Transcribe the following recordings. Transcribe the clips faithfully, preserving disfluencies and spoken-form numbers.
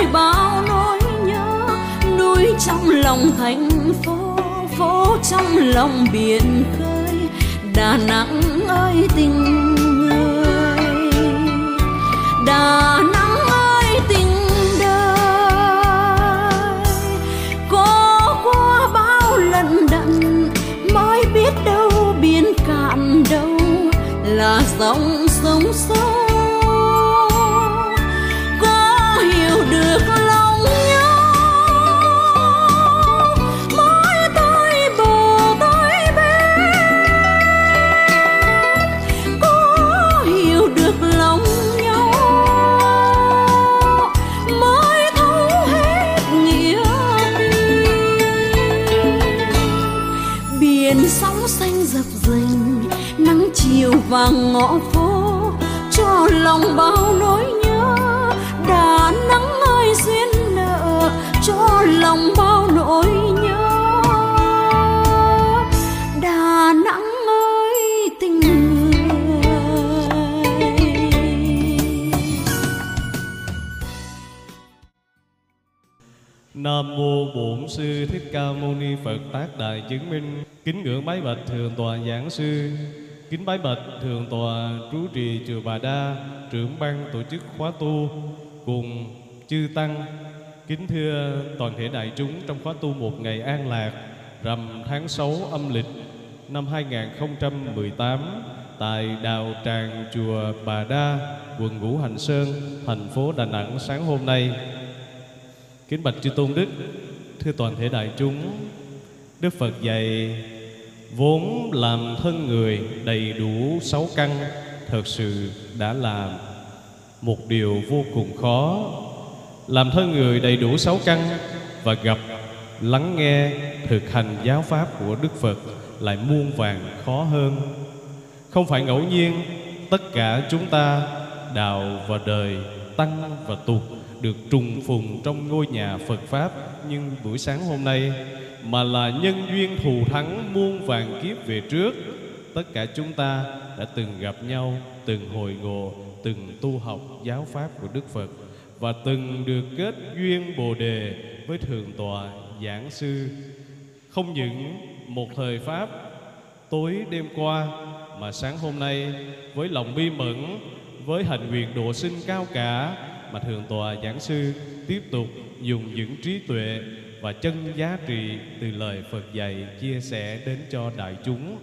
vơi bao nỗi nhớ, núi trong lòng thành phố, phố trong lòng biển khơi. Đà Nẵng ơi tình người, Đà Nẵng là dòng sông sâu, có hiểu được lòng nhau mỗi tôi bờ tôi bên, có hiểu được lòng nhau mỗi thấu hết nghĩa đi. Biển sóng xanh dập dềnh, nắng chiều và ngõ phố cho lòng bao nỗi nhớ. Đà Nẵng ơi duyên nợ cho lòng bao nỗi nhớ. Đà Nẵng ơi tình người. Nam mô Bổn Sư Thích Ca Mâu Ni Phật Tác Đại Chứng Minh. Kính ngưỡng bái bạch Thượng tọa giảng sư, kính bái bạch Thượng tọa trú trì chùa Bà Đa, trưởng ban tổ chức khóa tu cùng chư tăng. Kính thưa toàn thể đại chúng, trong khóa tu một ngày an lạc rằm tháng sáu âm lịch năm hai nghìn không trăm mười tám tại đạo tràng chùa Bà Đa, quận Ngũ Hành Sơn, thành phố Đà Nẵng sáng hôm nay. Kính bạch chư tôn đức, thưa toàn thể đại chúng, Đức Phật dạy vốn làm thân người đầy đủ sáu căn, thật sự đã làm một điều vô cùng khó. Làm thân người đầy đủ sáu căn và gặp, lắng nghe, thực hành giáo pháp của Đức Phật lại muôn vàn khó hơn. Không phải ngẫu nhiên tất cả chúng ta, đạo và đời, tăng và tục, được trùng phùng trong ngôi nhà Phật Pháp nhưng buổi sáng hôm nay, mà là nhân duyên thù thắng muôn vàng kiếp về trước. Tất cả chúng ta đã từng gặp nhau, từng hội ngộ, từng tu học giáo pháp của Đức Phật và từng được kết duyên Bồ Đề với Thượng tọa giảng sư. Không những một thời Pháp tối đêm qua mà sáng hôm nay, với lòng bi mẫn, với hạnh nguyện độ sinh cao cả mà Thượng tọa giảng sư tiếp tục dùng những trí tuệ và chân giá trị từ lời Phật dạy chia sẻ đến cho đại chúng.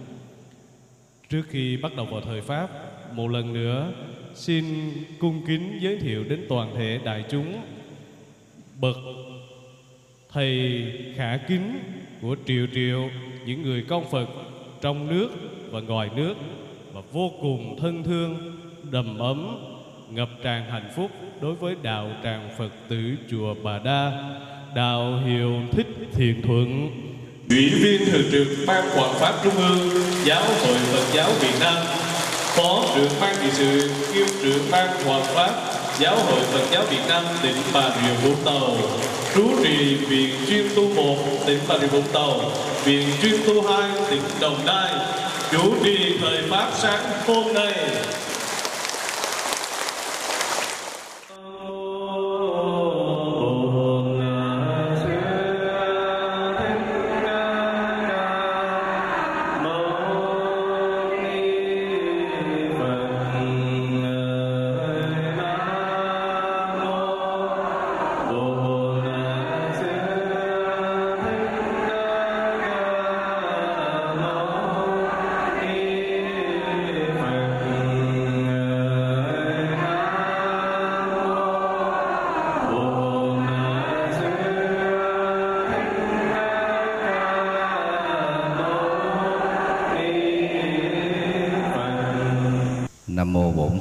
Trước khi bắt đầu vào thời Pháp, một lần nữa xin cung kính giới thiệu đến toàn thể đại chúng bậc thầy khả kính của triệu triệu những người con Phật trong nước và ngoài nước, và vô cùng thân thương, đầm ấm, ngập tràn hạnh phúc đối với đạo tràng Phật tử chùa Bà Đa, đạo hiệu Thích Thiện Thuận, Ủy viên thường trực Ban Hoằng Pháp Trung ương Giáo hội Phật giáo Việt Nam, Phó trưởng Ban trị sự kiêm trưởng Ban Hoằng Pháp Giáo hội Phật giáo Việt Nam tỉnh Bà Rịa Vũng Tàu, trú trì Viện chuyên tu một tỉnh Bà Rịa Vũng Tàu, Viện chuyên tu hai tỉnh Đồng Nai, chủ trì thời Pháp sáng hôm nay.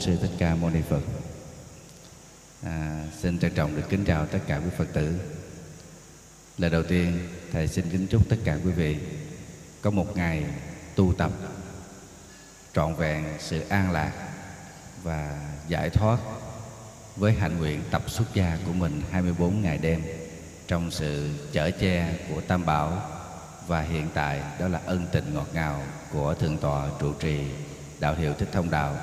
Sư Thích Ca Mâu Ni Phật. À, xin trân trọng được kính chào tất cả quý Phật tử. Lời đầu tiên, thầy xin kính chúc tất cả quý vị có một ngày tu tập trọn vẹn sự an lạc và giải thoát với hạnh nguyện tập xuất gia của mình hai mươi bốn ngày đêm trong sự chở che của Tam Bảo, và hiện tại đó là ân tình ngọt ngào của Thượng tọa trụ trì đạo hiệu Thích Thông Đạo.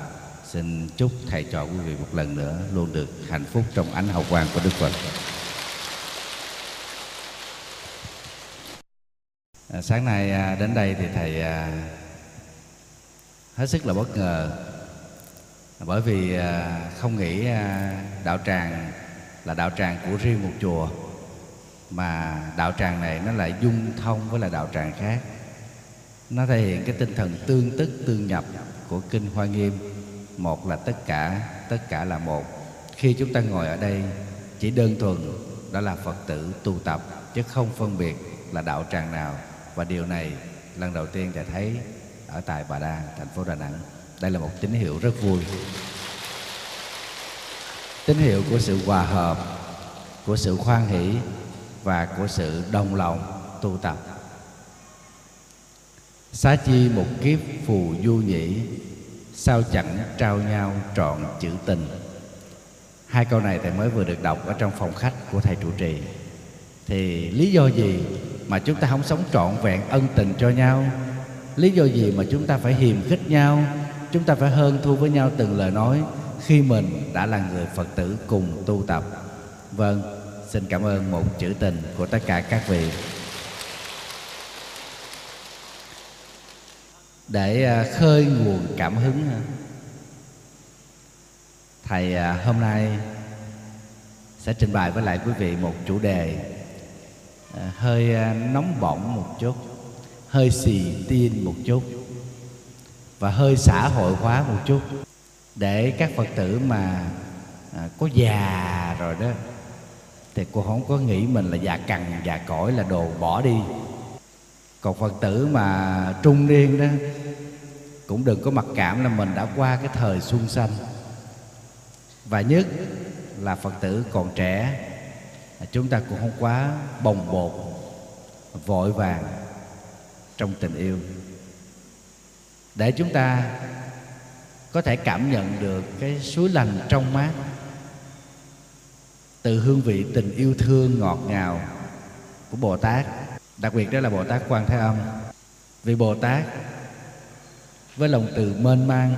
Xin chúc thầy trò quý vị một lần nữa luôn được hạnh phúc trong ánh hào quang của Đức Phật. À, sáng nay à, đến đây thì Thầy à, hết sức là bất ngờ, bởi vì à, không nghĩ à, đạo tràng là đạo tràng của riêng một chùa, mà đạo tràng này nó lại dung thông với là đạo tràng khác. Nó thể hiện cái tinh thần tương tức tương nhập của Kinh Hoa Nghiêm. Một là tất cả, tất cả là một. Khi chúng ta ngồi ở đây chỉ đơn thuần đó là Phật tử tu tập, chứ không phân biệt là đạo tràng nào. Và điều này lần đầu tiên Thầy thấy ở tại Bà Đa, thành phố Đà Nẵng. Đây là một tín hiệu rất vui, tín hiệu của sự hòa hợp, của sự khoan hỷ và của sự đồng lòng tu tập. Xá chi một kiếp phù du nhĩ, sao chẳng trao nhau trọn chữ tình. Hai câu này Thầy mới vừa được đọc ở trong phòng khách của Thầy trụ trì. Thì lý do gì mà chúng ta không sống trọn vẹn ân tình cho nhau? Lý do gì mà chúng ta phải hiềm khích nhau? Chúng ta phải hơn thua với nhau từng lời nói khi mình đã là người Phật tử cùng tu tập. Vâng, xin cảm ơn một chữ tình của tất cả các vị. Để khơi nguồn cảm hứng, Thầy hôm nay sẽ trình bày với lại quý vị một chủ đề hơi nóng bỏng một chút, hơi xì tin một chút và hơi xã hội hóa một chút, để các Phật tử mà có già rồi đó thì cô không có nghĩ mình là già cằn, già cỗi, là đồ bỏ đi. Còn Phật tử mà trung niên đó cũng đừng có mặc cảm là mình đã qua cái thời xuân xanh. Và nhất là Phật tử còn trẻ, chúng ta cũng không quá bồng bột, vội vàng trong tình yêu, để chúng ta có thể cảm nhận được cái suối lành trong mát từ hương vị tình yêu thương ngọt ngào của Bồ Tát. Đặc biệt đó là Bồ Tát Quan Thế Âm. Vì Bồ Tát với lòng từ mênh mang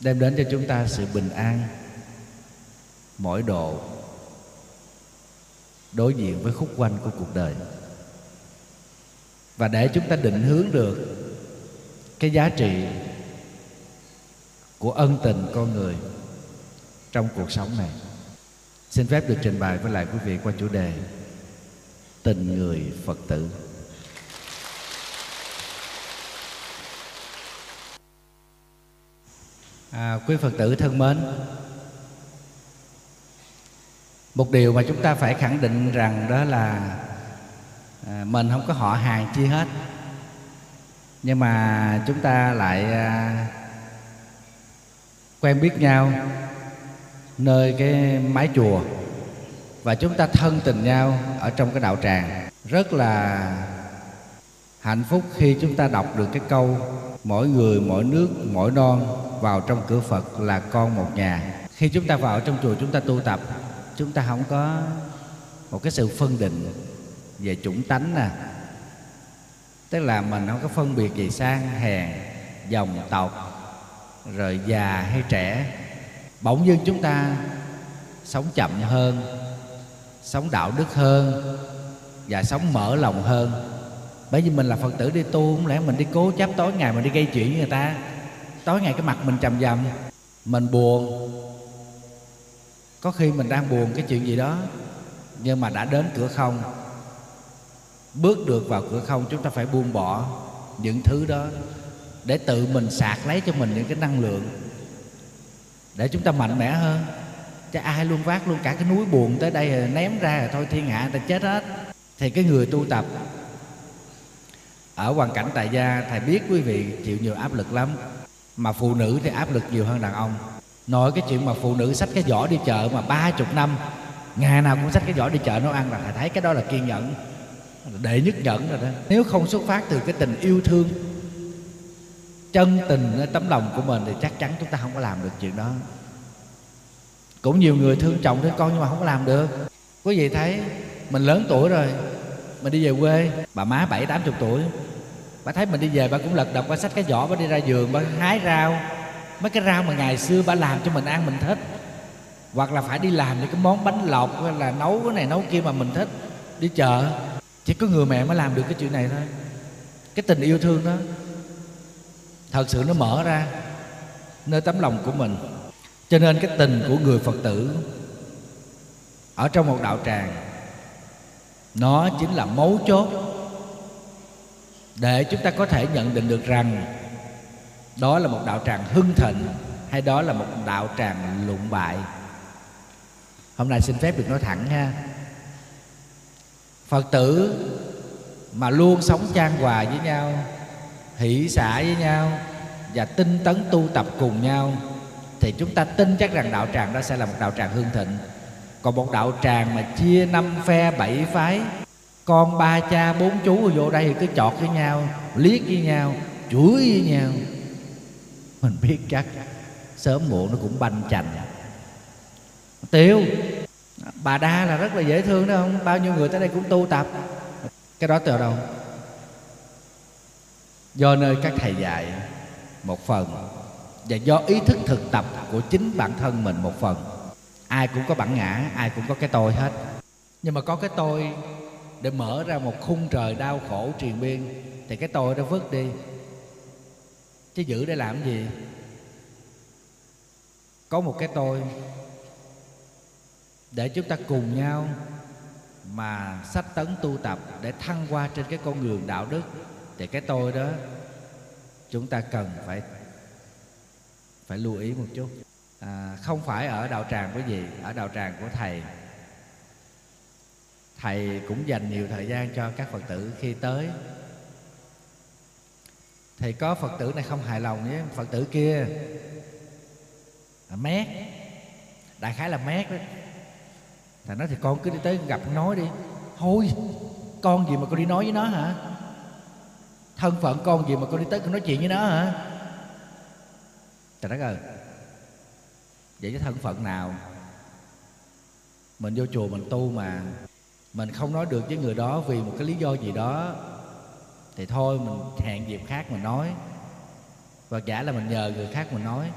đem đến cho chúng ta sự bình an mỗi độ đối diện với khúc quanh của cuộc đời. Và để chúng ta định hướng được cái giá trị của ân tình con người trong cuộc sống này, xin phép được trình bày với lại quý vị qua chủ đề tình người Phật tử. À, quý Phật tử thân mến, một điều mà chúng ta phải khẳng định rằng đó là à, mình không có họ hàng chi hết, nhưng mà chúng ta lại à, quen biết nhau nơi cái mái chùa, và chúng ta thân tình nhau ở trong cái đạo tràng. Rất là hạnh phúc khi chúng ta đọc được cái câu mỗi người mỗi nước mỗi non, vào trong cửa Phật là con một nhà. Khi chúng ta vào trong chùa chúng ta tu tập, chúng ta không có một cái sự phân định về chủng tánh nè, tức là mình không có phân biệt gì sang hèn, dòng tộc, rồi già hay trẻ. Bỗng dưng chúng ta sống chậm hơn, sống đạo đức hơn và sống mở lòng hơn. Bởi vì mình là Phật tử đi tu, không lẽ mình đi cố chấp tối ngày mình đi gây chuyện với người ta, tối ngày cái mặt mình trầm trầm, mình buồn. Có khi mình đang buồn cái chuyện gì đó, nhưng mà đã đến cửa không, bước được vào cửa không, chúng ta phải buông bỏ những thứ đó để tự mình sạc lấy cho mình những cái năng lượng để chúng ta mạnh mẽ hơn. Chứ ai luôn vác luôn cả cái núi buồn tới đây rồi ném ra rồi thôi thiên hạ ta chết hết. Thì cái người tu tập ở hoàn cảnh tại gia, Thầy biết quý vị chịu nhiều áp lực lắm. Mà phụ nữ thì áp lực nhiều hơn đàn ông. Nói cái chuyện mà phụ nữ xách cái giỏ đi chợ mà ba chục năm, ngày nào cũng xách cái giỏ đi chợ nấu ăn, là Thầy thấy cái đó là kiên nhẫn, đệ nhất nhẫn rồi đó. Nếu không xuất phát từ cái tình yêu thương chân tình, tấm lòng của mình, thì chắc chắn chúng ta không có làm được chuyện đó. Cũng nhiều người thương chồng thương con nhưng mà không có làm được. Quý vị thấy mình lớn tuổi rồi, mình đi về quê, bà má bảy tám chục tuổi, bà thấy mình đi về bà cũng lật đật, bà xách cái giỏ bà đi ra vườn, bà hái rau, mấy cái rau mà ngày xưa bà làm cho mình ăn mình thích, hoặc là phải đi làm những cái món bánh lọc hay là nấu cái này nấu kia mà mình thích, đi chợ. Chỉ có người mẹ mới làm được cái chuyện này thôi. Cái tình yêu thương đó thật sự nó mở ra nơi tấm lòng của mình. Cho nên cái tình của người Phật tử ở trong một đạo tràng, nó chính là mấu chốt để chúng ta có thể nhận định được rằng đó là một đạo tràng hưng thịnh hay đó là một đạo tràng lụng bại. Hôm nay xin phép được nói thẳng ha, Phật tử mà luôn sống chan hòa với nhau, hỷ xả với nhau và tinh tấn tu tập cùng nhau thì chúng ta tin chắc rằng đạo tràng đó sẽ là một đạo tràng hưng thịnh. Còn một đạo tràng mà chia năm phe bảy phái, con ba cha bốn chú vô đây thì cứ chọt với nhau, liếc với nhau, chửi với nhau, mình biết chắc sớm muộn nó cũng banh chành tiêu. Bà Đa là rất là dễ thương đó, không bao nhiêu người tới đây cũng tu tập. Cái đó từ đâu? Do nơi các thầy dạy một phần, và do ý thức thực tập của chính bản thân mình một phần. Ai cũng có bản ngã, ai cũng có cái tôi hết, nhưng mà có cái tôi để mở ra một khung trời đau khổ triền biên thì cái tôi đã vứt đi, chứ giữ để làm gì? Có một cái tôi để chúng ta cùng nhau mà sách tấn tu tập để thăng hoa trên cái con đường đạo đức, thì cái tôi đó chúng ta cần phải phải lưu ý một chút. À, không phải ở đạo tràng của gì, ở đạo tràng của thầy, thầy cũng dành nhiều thời gian cho các Phật tử khi tới. Thì có Phật tử này không hài lòng với Phật tử kia, mét, đại khái là mét đó. Thầy nói thì con cứ đi tới gặp nói đi. Thôi con gì mà con đi nói với nó hả? Thân phận con gì mà con đi tới con nói chuyện với nó hả? Trời đất ơi, vậy cái thân phận nào? Mình vô chùa mình tu mà mình không nói được với người đó vì một cái lý do gì đó thì thôi mình hẹn dịp khác mình nói, và giả là mình nhờ người khác mình nói.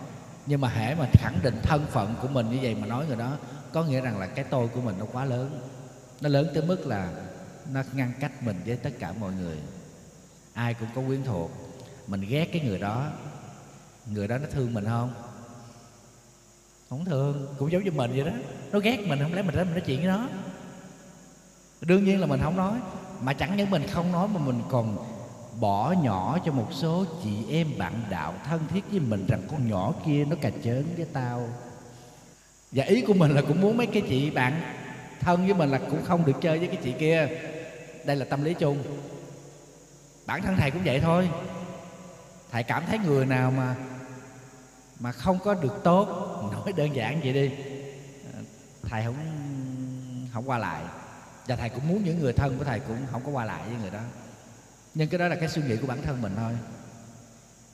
Nhưng mà hễ mà khẳng định thân phận của mình như vậy mà nói người đó, có nghĩa rằng là cái tôi của mình nó quá lớn. Nó lớn tới mức là nó ngăn cách mình với tất cả mọi người. Ai cũng có quyến thuộc. Mình ghét cái người đó, người đó nó thương mình không? Không thương. Cũng giống như mình vậy đó, nó ghét mình, không lẽ mình ra mình nói chuyện với nó? Đương nhiên là mình không nói. Mà chẳng những mình không nói mà mình còn bỏ nhỏ cho một số chị em bạn đạo thân thiết với mình rằng con nhỏ kia nó cà chớn với tao. Và ý của mình là cũng muốn mấy cái chị bạn thân với mình là cũng không được chơi với cái chị kia. Đây là tâm lý chung. Bản thân thầy cũng vậy thôi. Thầy cảm thấy người nào mà mà không có được tốt, nói đơn giản vậy đi, thầy không không qua lại. Và thầy cũng muốn những người thân của thầy cũng không có qua lại với người đó. Nhưng cái đó là cái suy nghĩ của bản thân mình thôi.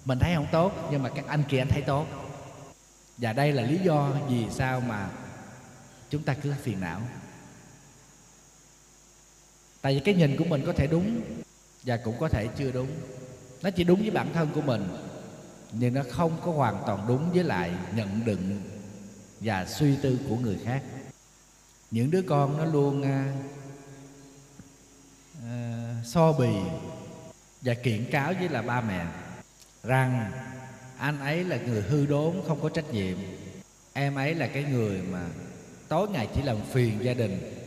Mình thấy không tốt, nhưng mà các anh kia anh thấy tốt. Và đây là lý do vì sao mà chúng ta cứ phiền não. Tại vì cái nhìn của mình có thể đúng và cũng có thể chưa đúng. Nó chỉ đúng với bản thân của mình, nhưng nó không có hoàn toàn đúng với lại nhận định và suy tư của người khác. Những đứa con nó luôn uh, uh, so bì và kiện cáo với là ba mẹ rằng anh ấy là người hư đốn, không có trách nhiệm. Em ấy là cái người mà tối ngày chỉ làm phiền gia đình.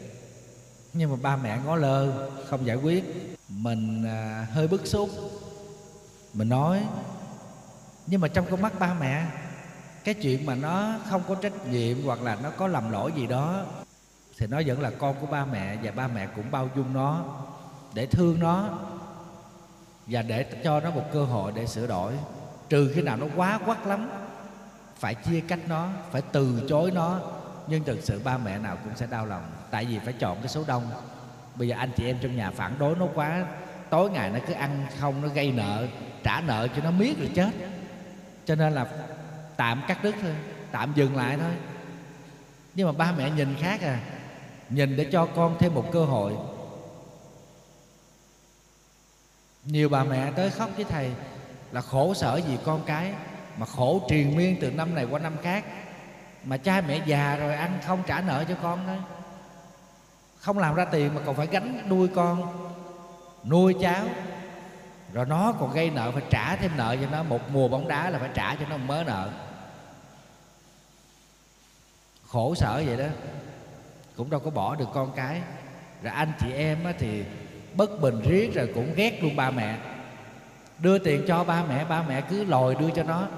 Nhưng mà ba mẹ ngó lơ, không giải quyết. Mình à, hơi bức xúc, mình nói. Nhưng mà trong con mắt ba mẹ, cái chuyện mà nó không có trách nhiệm hoặc là nó có lầm lỗi gì đó thì nó vẫn là con của ba mẹ, và ba mẹ cũng bao dung nó, để thương nó và để cho nó một cơ hội để sửa đổi. Trừ khi nào nó quá quắt lắm, phải chia cách nó, phải từ chối nó. Nhưng thực sự ba mẹ nào cũng sẽ đau lòng. Tại vì phải chọn cái số đông. Bây giờ anh chị em trong nhà phản đối nó quá, tối ngày nó cứ ăn không, nó gây nợ, trả nợ cho nó miết rồi chết. Cho nên là tạm cắt đứt thôi, tạm dừng lại thôi. Nhưng mà ba mẹ nhìn khác à, nhìn để cho con thêm một cơ hội. Nhiều bà mẹ tới khóc với thầy là khổ sở vì con cái mà khổ triền miên từ năm này qua năm khác, mà cha mẹ già rồi ăn không trả nợ cho con đó, không làm ra tiền mà còn phải gánh nuôi con, nuôi cháu, Rồi nó còn gây nợ phải trả thêm nợ cho nó. Một mùa bóng đá là phải trả cho nó một mớ nợ. Khổ sở vậy đó. Cũng đâu có bỏ được con cái. Rồi anh chị em thì bất bình riết rồi cũng ghét luôn ba mẹ. Đưa tiền cho ba mẹ, ba mẹ cứ lòi đưa cho nó.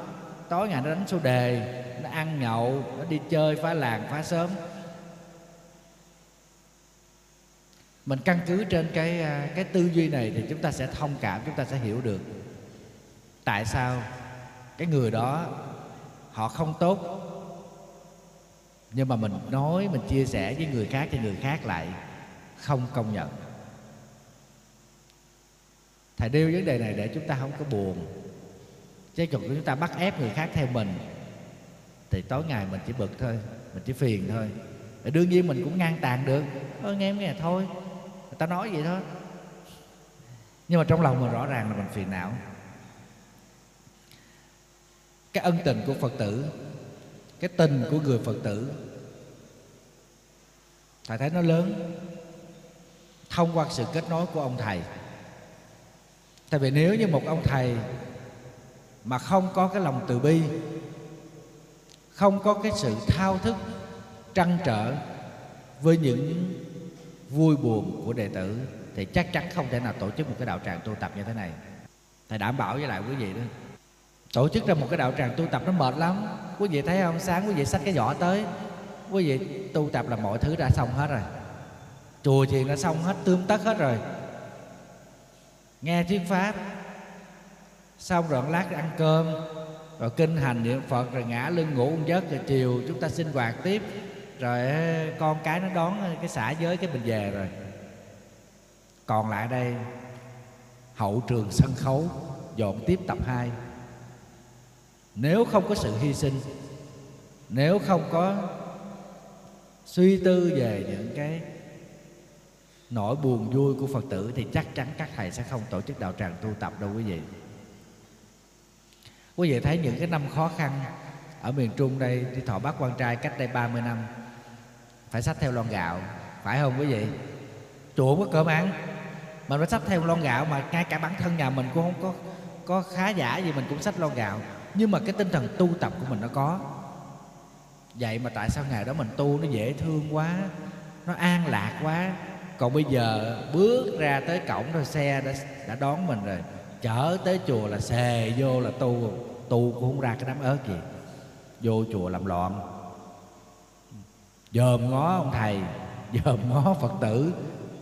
Tối ngày nó đánh số đề, nó ăn nhậu, nó đi chơi phá làng phá xóm. Mình căn cứ trên cái cái tư duy này thì chúng ta sẽ thông cảm, chúng ta sẽ hiểu được tại sao cái người đó họ không tốt, nhưng mà mình nói, mình chia sẻ với người khác thì người khác lại không công nhận. Thầy nêu vấn đề này để chúng ta không có buồn, chứ còn chúng ta bắt ép người khác theo mình thì tối ngày mình chỉ bực thôi, mình chỉ phiền thôi. Và đương nhiên mình cũng ngang tàn được, ơ nghe nghe thôi, người ta nói vậy thôi, nhưng mà trong lòng mình rõ ràng là mình phiền não. Cái ân tình của Phật tử, cái tình của người Phật tử, thầy thấy nó lớn thông qua sự kết nối của ông thầy. Tại vì nếu như một ông thầy mà không có cái lòng từ bi, không có cái sự thao thức trăn trở với những vui buồn của đệ tử thì chắc chắn không thể nào tổ chức một cái đạo tràng tu tập như thế này. Thầy đảm bảo với lại quý vị đó, tổ chức ra một cái đạo tràng tu tập nó mệt lắm. Quý vị thấy không, sáng quý vị xách cái giỏ tới, quý vị tu tập là mọi thứ đã xong hết rồi, chùa chiền đã xong hết, tươm tất hết rồi, nghe thuyết pháp xong rồi lát ăn cơm, rồi kinh hành niệm Phật, rồi ngã lưng ngủ một giấc, rồi chiều chúng ta sinh hoạt tiếp, rồi con cái nó đón cái xã giới cái mình về rồi. Còn lại đây hậu trường sân khấu dọn tiếp tập hai. Nếu không có sự hy sinh, nếu không có suy tư về những cái nỗi buồn vui của Phật tử thì chắc chắn các thầy sẽ không tổ chức đạo tràng tu tập đâu quý vị. Quý vị thấy những cái năm khó khăn ở miền Trung đây, đi thọ bác Quan Trai cách đây ba mươi năm, phải xách theo lon gạo, phải không quý vị? Chùa không có cơm ăn, mà phải xách theo lon gạo, mà ngay cả bản thân nhà mình cũng không có có khá giả gì, mình cũng xách lon gạo. Nhưng mà cái tinh thần tu tập của mình nó có. Vậy mà tại sao ngày đó mình tu nó dễ thương quá, nó an lạc quá. Còn bây giờ bước ra tới cổng rồi xe đã, đã đón mình rồi, chở tới chùa là xề vô là tu, tu cũng không ra cái đám ớt gì, vô chùa làm loạn, dòm ngó ông thầy, dòm ngó Phật tử.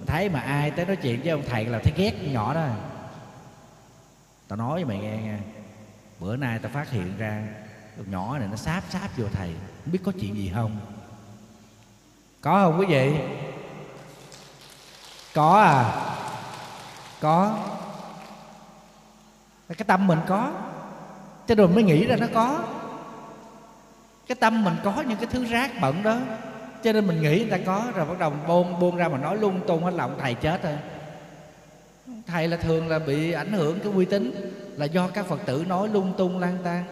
Thấy mà ai tới nói chuyện với ông thầy là thấy ghét nhỏ đó. Tao nói với mày nghe nha, bữa nay tao phát hiện ra con nhỏ này nó sáp sáp vô thầy, không biết có chuyện gì không. Có không quý vị? Có à? Có. Cái tâm mình có, cho rồi mới nghĩ ra nó có. Cái tâm mình có những cái thứ rác bẩn đó, cho nên mình nghĩ người ta có. Rồi bắt đầu buông buông ra mà nói lung tung hết lòng, thầy chết thôi. Thầy là thường là bị ảnh hưởng cái uy tín, là do các Phật tử nói lung tung lan tan.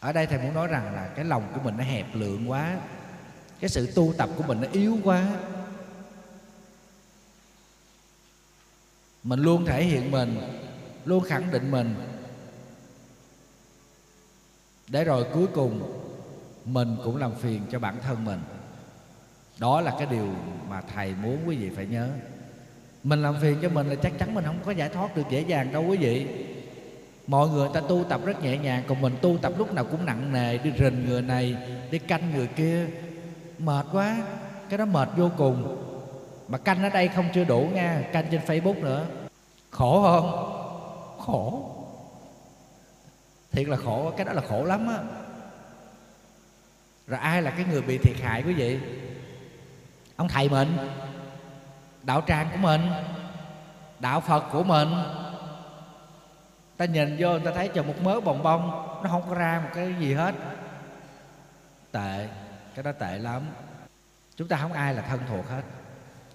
Ở đây thầy muốn nói rằng là cái lòng của mình nó hẹp lượng quá, cái sự tu tập của mình nó yếu quá. Mình luôn thể hiện mình, luôn khẳng định mình, để rồi cuối cùng mình cũng làm phiền cho bản thân mình. Đó là cái điều mà thầy muốn quý vị phải nhớ. Mình làm phiền cho mình là chắc chắn mình không có giải thoát được dễ dàng đâu quý vị. Mọi người ta tu tập rất nhẹ nhàng, còn mình tu tập lúc nào cũng nặng nề, đi rình người này, đi canh người kia, mệt quá. Cái đó mệt vô cùng. Mà canh ở đây không chưa đủ nha, canh trên Facebook nữa. Khổ không? Khổ. Thiệt là khổ, cái đó là khổ lắm á. Rồi ai là cái người bị thiệt hại quý vị? Ông thầy mình, đạo tràng của mình, đạo Phật của mình. Ta nhìn vô người ta thấy chờ một mớ bồng bông, nó không có ra một cái gì hết. Tệ, cái đó tệ lắm. Chúng ta không ai là thân thuộc hết,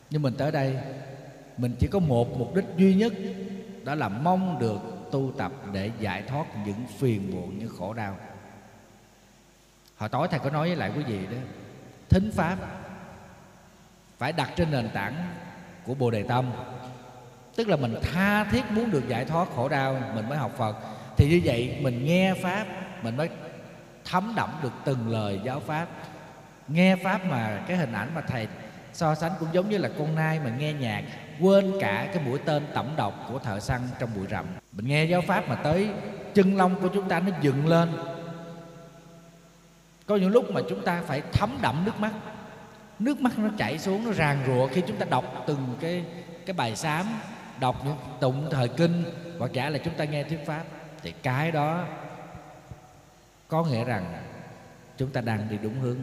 nhưng mình tới đây mình chỉ có một mục đích duy nhất, đó là mong được tu tập để giải thoát những phiền muộn, những khổ đau. Hồi tối thầy có nói với lại quý vị đó, thính pháp phải đặt trên nền tảng của Bồ Đề Tâm. Tức là mình tha thiết muốn được giải thoát khổ đau, mình mới học Phật. Thì như vậy mình nghe Pháp, mình mới thấm đậm được từng lời giáo Pháp. Nghe Pháp mà cái hình ảnh mà Thầy so sánh cũng giống như là con nai mà nghe nhạc, quên cả cái mũi tên tẩm độc của thợ săn trong bụi rậm. Mình nghe giáo Pháp mà tới chân lông của chúng ta nó dựng lên. Có những lúc mà chúng ta phải thấm đậm nước mắt, nước mắt nó chảy xuống, nó ràn rụa khi chúng ta đọc từng cái, cái bài sám, đọc những tụng thời kinh, hoặc giả là chúng ta nghe thuyết Pháp. Thì cái đó có nghĩa rằng chúng ta đang đi đúng hướng.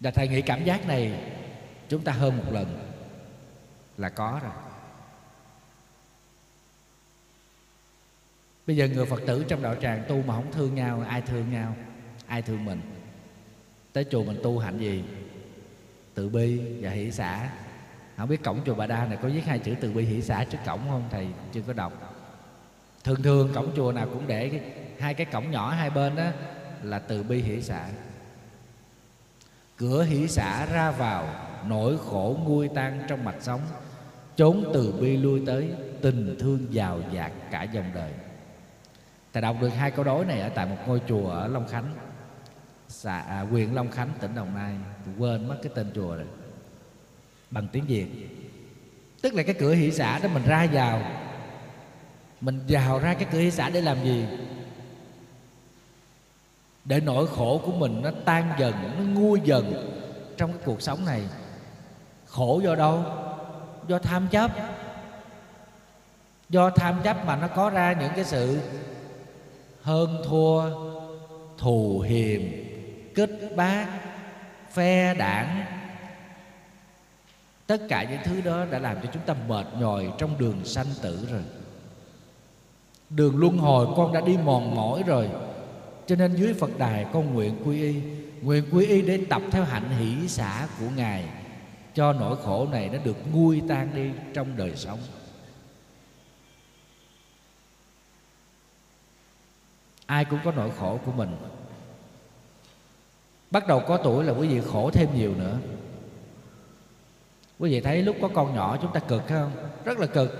Và Thầy nghĩ cảm giác này chúng ta hơn một lần là có rồi. Bây giờ người Phật tử trong đạo tràng tu mà không thương nhau, ai thương nhau, ai thương mình? Tới chùa mình tu hạnh gì? Từ bi và hỷ xả. Không biết cổng chùa Bà Đa này có viết hai chữ từ bi hỷ xả trước cổng không? Thầy chưa có đọc. Thường thường cổng chùa nào cũng để cái, hai cái cổng nhỏ hai bên đó là từ bi hỷ xả. Cửa hỷ xả ra vào, nỗi khổ nguôi tan trong mạch sống. Chốn từ bi lui tới, tình thương giàu dạt cả dòng đời. Thầy đọc được hai câu đối này ở tại một ngôi chùa ở Long Khánh, xã, à, huyện Long Khánh, tỉnh Đồng Nai. Tôi quên mất cái tên chùa rồi, bằng tiếng Việt. Tức là cái cửa hỷ xả đó mình ra vào, mình vào ra cái cửa hỷ xả để làm gì? Để nỗi khổ của mình nó tan dần, nó nguôi dần trong cái cuộc sống này. Khổ do đâu? Do tham chấp. Do tham chấp mà nó có ra những cái sự hơn thua, thù hiềm, kích bác, phe đảng. Tất cả những thứ đó đã làm cho chúng ta mệt nhòi trong đường sanh tử rồi. Đường luân hồi con đã đi mòn mỏi rồi. Cho nên dưới Phật đài con nguyện quy y. Nguyện quy y để tập theo hạnh hỷ xả của Ngài, cho nỗi khổ này nó được nguôi tan đi trong đời sống. Ai cũng có nỗi khổ của mình. Bắt đầu có tuổi là quý vị khổ thêm nhiều nữa. Quý vị thấy lúc có con nhỏ chúng ta cực không? Rất là cực.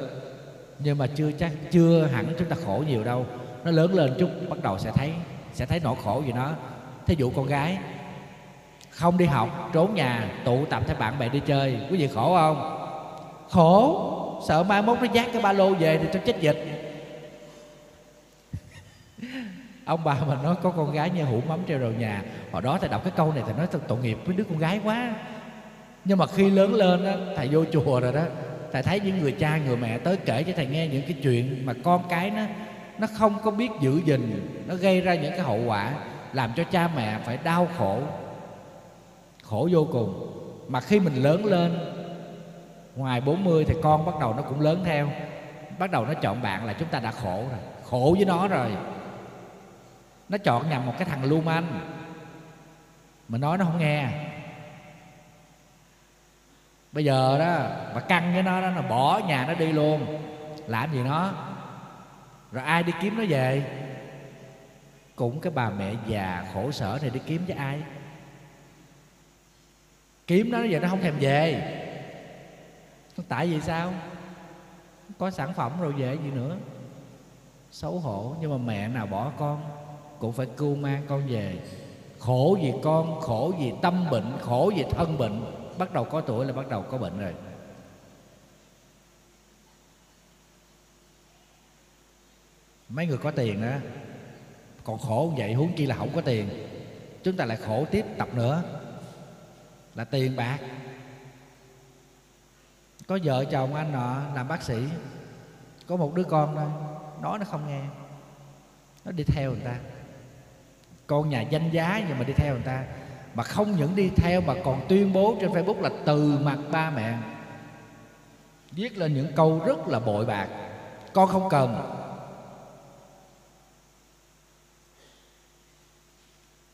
Nhưng mà chưa chắc, chưa hẳn chúng ta khổ nhiều đâu. Nó lớn lên chút bắt đầu sẽ thấy, sẽ thấy nỗi khổ gì nó. Thí dụ con gái không đi học, trốn nhà, tụ tập theo bạn bè đi chơi, quý vị khổ không? Khổ. Sợ mai mốt nó vác cái ba lô về thì cho chết dịch. Ông bà mà nói có con gái như hũ mắm treo đầu nhà. Hồi đó Thầy đọc cái câu này Thầy nói tội nghiệp với đứa con gái quá. Nhưng mà khi lớn lên đó, Thầy vô chùa rồi đó, Thầy thấy những người cha người mẹ tới kể cho Thầy nghe những cái chuyện mà con cái nó Nó không có biết giữ gìn, nó gây ra những cái hậu quả làm cho cha mẹ phải đau khổ, khổ vô cùng. Mà khi mình lớn lên, ngoài bốn mươi thì con bắt đầu nó cũng lớn theo. Bắt đầu nó chọn bạn là chúng ta đã khổ rồi, khổ với nó rồi. Nó chọn nhầm một cái thằng lưu manh, mình nói nó không nghe. Bây giờ đó, mà căng với nó đó, nó bỏ nhà nó đi luôn. Làm gì nó? Rồi ai đi kiếm nó về? Cũng cái bà mẹ già khổ sở này đi kiếm với ai? Kiếm nó giờ nó không thèm về. Tại vì sao? Có sản phẩm rồi về gì nữa. Xấu hổ. Nhưng mà mẹ nào bỏ con cũng phải cưu mang con về. Khổ vì con, khổ vì tâm bệnh, khổ vì thân bệnh. Bắt đầu có tuổi là bắt đầu có bệnh rồi. Mấy người có tiền đó còn khổ vậy, huống chi là không có tiền. Chúng ta lại khổ tiếp tập nữa là tiền bạc. Có vợ chồng anh nọ làm bác sĩ, có một đứa con đó, nói nó không nghe, nó đi theo người ta. Con nhà danh giá nhưng mà đi theo người ta. Mà không những đi theo mà còn tuyên bố trên Facebook là từ mặt ba mẹ, viết lên những câu rất là bội bạc. Con không cần.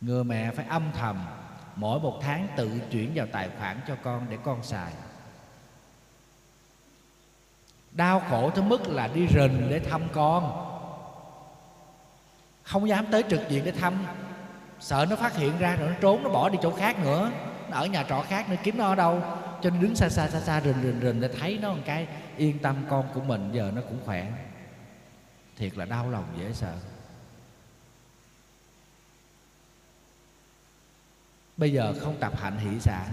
Người mẹ phải âm thầm mỗi một tháng tự chuyển vào tài khoản cho con để con xài. Đau khổ tới mức là đi rình để thăm con, không dám tới trực diện để thăm, sợ nó phát hiện ra rồi nó trốn, nó bỏ đi chỗ khác nữa, nó ở nhà trọ khác nữa, kiếm nó ở đâu? cho nên đứng xa xa xa xa rình rình rình để thấy nó một cái yên tâm con của mình giờ nó cũng khỏe. Thiệt là đau lòng dễ sợ. Bây giờ không tập hạnh hỷ xả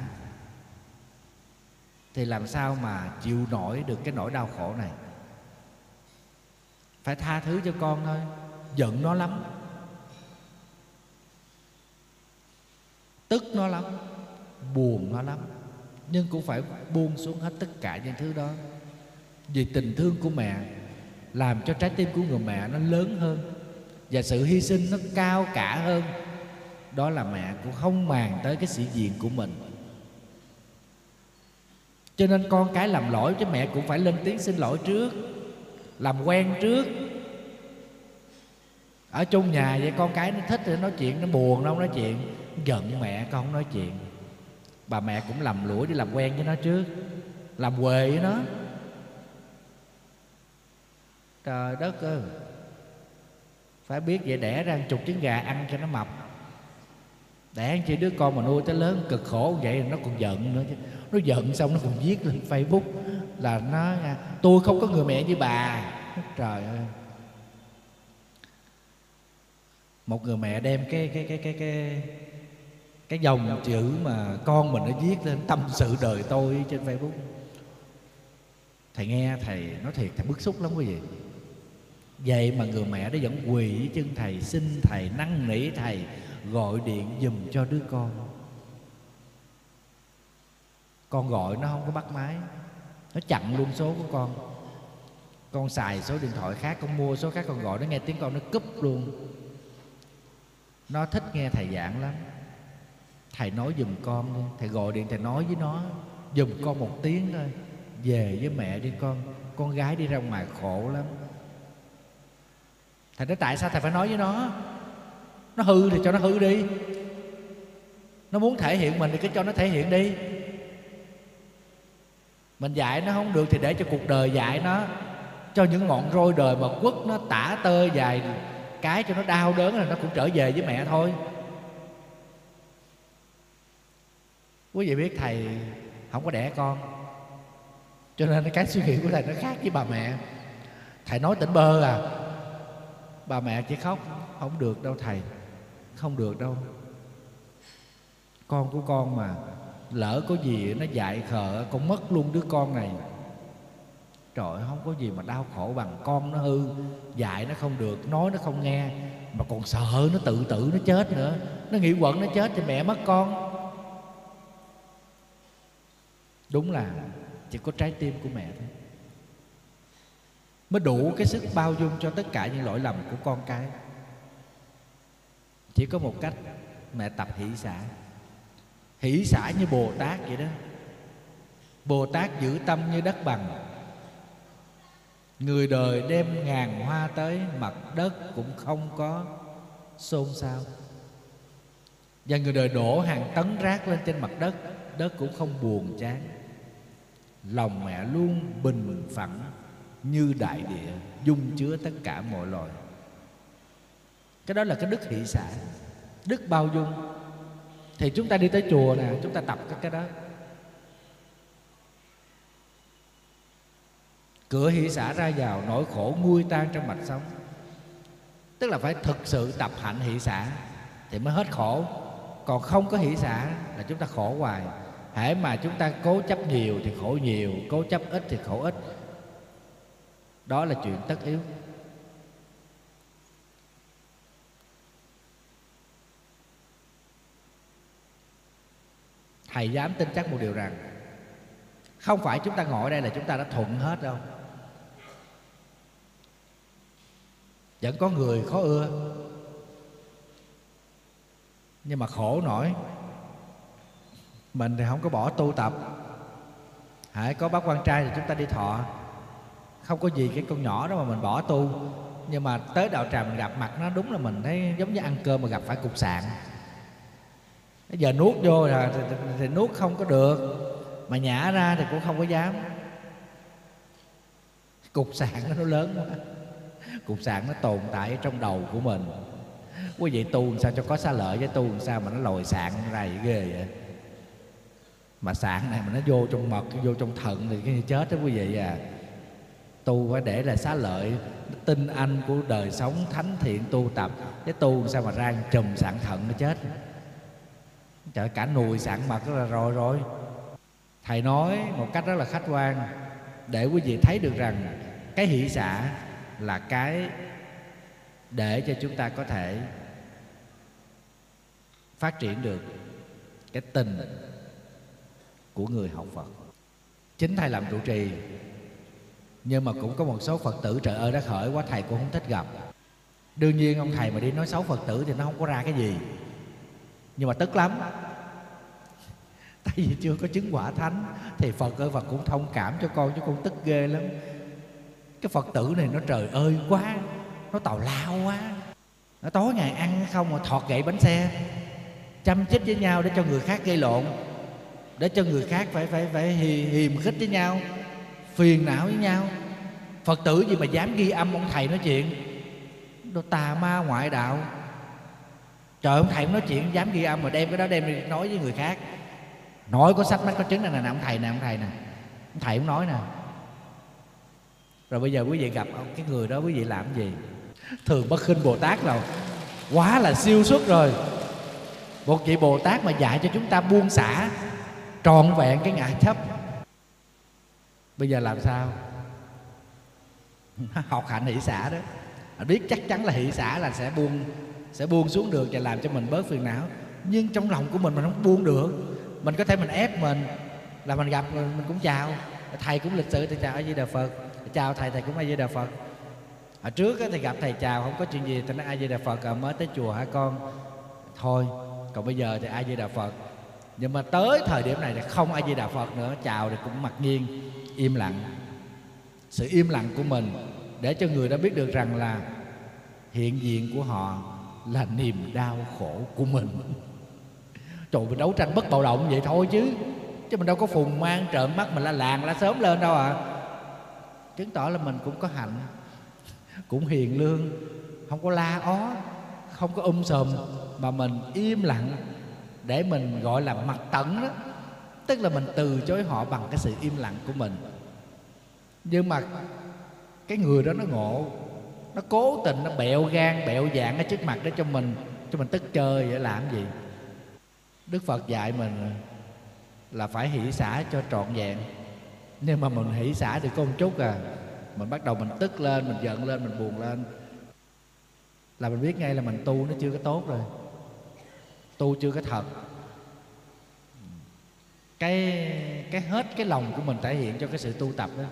thì làm sao mà chịu nổi được cái nỗi đau khổ này. Phải tha thứ cho con thôi, giận nó lắm, tức nó lắm, buồn nó lắm, nhưng cũng phải buông xuống hết tất cả những thứ đó. Vì tình thương của mẹ làm cho trái tim của người mẹ nó lớn hơn và sự hy sinh nó cao cả hơn. Đó là mẹ cũng không màng tới cái sĩ diện của mình. Cho nên con cái làm lỗi chứ mẹ cũng phải lên tiếng xin lỗi trước, làm quen trước. Ở chung nhà vậy con cái nó thích thì nó nói chuyện, nó buồn nó không nói chuyện, giận mẹ con không nói chuyện. Bà mẹ cũng làm lũi để làm quen với nó trước, làm huề với nó. Trời đất ơi, phải biết vậy đẻ ra chục trứng gà ăn cho nó mập. Đẻ chỉ đứa con mà nuôi tới lớn cực khổ vậy nó còn giận nữa chứ. Nó giận xong nó còn viết lên Facebook là nó tôi không có người mẹ như bà. Trời ơi, một người mẹ đem cái cái cái cái cái cái dòng chữ mà con mình nó viết lên tâm sự đời tôi trên Facebook. Thầy nghe thầy nói thiệt thầy bức xúc lắm quý vị. Vậy mà người mẹ đó vẫn quỳ với chân thầy, xin thầy, năn nỉ thầy gọi điện giùm cho đứa con. Con gọi nó không có bắt máy, nó chặn luôn số của con. Con xài số điện thoại khác, con mua số khác, con gọi nó nghe tiếng con nó cúp luôn. Nó thích nghe thầy giảng lắm. Thầy nói giùm con đi, thầy gọi điện thầy nói với nó giùm con một tiếng thôi, về với mẹ đi con, con gái đi ra ngoài khổ lắm. Thầy nói tại sao thầy phải nói với nó, nó hư thì cho nó hư đi, nó muốn thể hiện mình thì cứ cho nó thể hiện đi. Mình dạy nó không được thì để cho cuộc đời dạy nó, cho những ngọn roi đời mà quất nó tả tơi dài cái cho nó đau đớn là nó cũng trở về với mẹ thôi. Quý vị biết thầy không có đẻ con, cho nên cái suy nghĩ của thầy nó khác với bà mẹ. Thầy nói tỉnh bơ à, bà mẹ chỉ khóc, không được đâu thầy, không được đâu. Con của con mà lỡ có gì nó dại khờ, con mất luôn đứa con này. Trời ơi, không có gì mà đau khổ bằng con nó hư, dạy nó không được, nói nó không nghe, mà còn sợ nó tự tử nó chết nữa. Nó nghĩ quẩn nó chết thì mẹ mất con. Đúng là chỉ có trái tim của mẹ thôi mới đủ cái sức bao dung cho tất cả những lỗi lầm của con cái. Chỉ có một cách, mẹ tập hỷ xả. Hỷ xả như Bồ Tát vậy đó. Bồ Tát giữ tâm như đất bằng, người đời đem ngàn hoa tới, mặt đất cũng không có xôn xao. Và người đời đổ hàng tấn rác lên trên mặt đất, đất cũng không buồn chán. Lòng mẹ luôn bình phẳng như đại địa, dung chứa tất cả mọi loài. Cái đó là cái đức hỷ xả, đức bao dung. Thì chúng ta đi tới chùa nè, chúng ta tập cái đó. Cửa hỷ xả ra vào, nỗi khổ nguôi tan trong mạch sống. Tức là phải thực sự tập hạnh hỷ xả thì mới hết khổ. Còn không có hỷ xả là chúng ta khổ hoài. Hễ mà chúng ta cố chấp nhiều thì khổ nhiều, cố chấp ít thì khổ ít. Đó là chuyện tất yếu. Thầy dám tin chắc một điều rằng không phải chúng ta ngồi ở đây là chúng ta đã thuận hết đâu. Vẫn có người khó ưa, nhưng mà khổ nổi. Mình thì không có bỏ tu tập. Hãy có bác quan trai thì chúng ta đi thọ. Không có gì cái con nhỏ đó mà mình bỏ tu. Nhưng mà tới đạo tràng mình gặp mặt nó, đúng là mình thấy giống như ăn cơm mà gặp phải cục sạn. Bây giờ nuốt vô là thì, thì, thì nuốt không có được, mà nhả ra thì cũng không có dám. Cục sạn nó lớn quá. Cục sạn nó tồn tại trong đầu của mình. Quý vị tu làm sao cho có xá lợi, với tu làm sao mà nó lòi sạn ra vậy ghê vậy. Mà sạn này mà nó vô trong mật, vô trong thận thì cái chết đó quý vị à. Tu phải để là xá lợi, tinh anh của đời sống, thánh thiện tu tập. Cái tu sao mà ra trùm sạn thận nó chết. Trời, cả nùi sạn mật đó là rồi rồi. Thầy nói một cách rất là khách quan để quý vị thấy được rằng cái hỷ xả là cái để cho chúng ta có thể phát triển được cái tình của người học Phật. Chính thầy làm trụ trì, nhưng mà cũng có một số Phật tử trời ơi đã khởi quá, thầy cũng không thích gặp. Đương nhiên ông thầy mà đi nói xấu Phật tử thì nó không có ra cái gì, nhưng mà tức lắm. Tại vì chưa có chứng quả thánh thì Phật ơi, Phật cũng thông cảm cho con, chứ con tức ghê lắm. Cái Phật tử này nó trời ơi quá, nó tào lao quá, nó tối ngày ăn không mà thọt gậy bánh xe, chăm chích với nhau để cho người khác gây lộn, để cho người khác phải phải phải hiềm khích với nhau, phiền não với nhau. Phật tử gì mà dám ghi âm ông thầy nói chuyện, đồ tà ma ngoại đạo. Trời, ông thầy nói chuyện dám ghi âm mà đem cái đó đem đi nói với người khác. Nói có sách mắt có chứng này nè, ông thầy nè, ông thầy nè, ông thầy cũng nói nè. Rồi bây giờ quý vị gặp ông cái người đó quý vị làm gì? Thường bất khinh Bồ Tát rồi, quá là siêu xuất rồi. Một vị Bồ Tát mà dạy cho chúng ta buông xả trọn vẹn cái ngã chấp. Bây giờ làm sao? Học hạnh hỷ xả đó, biết chắc chắn là hỷ xả là sẽ buông, sẽ buông xuống được và làm cho mình bớt phiền não. Nhưng trong lòng của mình mình không buông được. Mình có thể mình ép mình là mình gặp mình, mình cũng chào thầy, cũng lịch sự thì chào A Di Đà Phật, chào thầy, thầy cũng A Di Đà Phật. Hồi trước thì gặp thầy chào không có chuyện gì, thầy nói A Di Đà Phật à, mới tới chùa hả con, thôi. Còn bây giờ thì A Di Đà Phật. Nhưng mà tới thời điểm này thì không A Di Đà Phật nữa, chào thì cũng mặc nhiên, im lặng. Sự im lặng của mình để cho người đã biết được rằng là hiện diện của họ là niềm đau khổ của mình. Trời, mình đấu tranh bất bạo động vậy thôi chứ, chứ mình đâu có phùng mang trợn mắt mình la làng la sớm lên đâu ạ. À, chứng tỏ là mình cũng có hạnh, cũng hiền lương, không có la ó, không có um sùm, mà mình im lặng để mình gọi là mặc tẩn đó, tức là mình từ chối họ bằng cái sự im lặng của mình. Nhưng mà cái người đó nó ngộ, nó cố tình nó bẹo gan bẹo dạng ở trước mặt để cho mình cho mình tức chơi vậy, làm gì? Đức Phật dạy mình là phải hỷ xả cho trọn vẹn. Nhưng mà mình hỷ xả được có một chút à, mình bắt đầu mình tức lên, mình giận lên, mình buồn lên, là mình biết ngay là mình tu nó chưa có tốt rồi, tu chưa có thật. Cái cái hết cái lòng của mình thể hiện cho cái sự tu tập đó,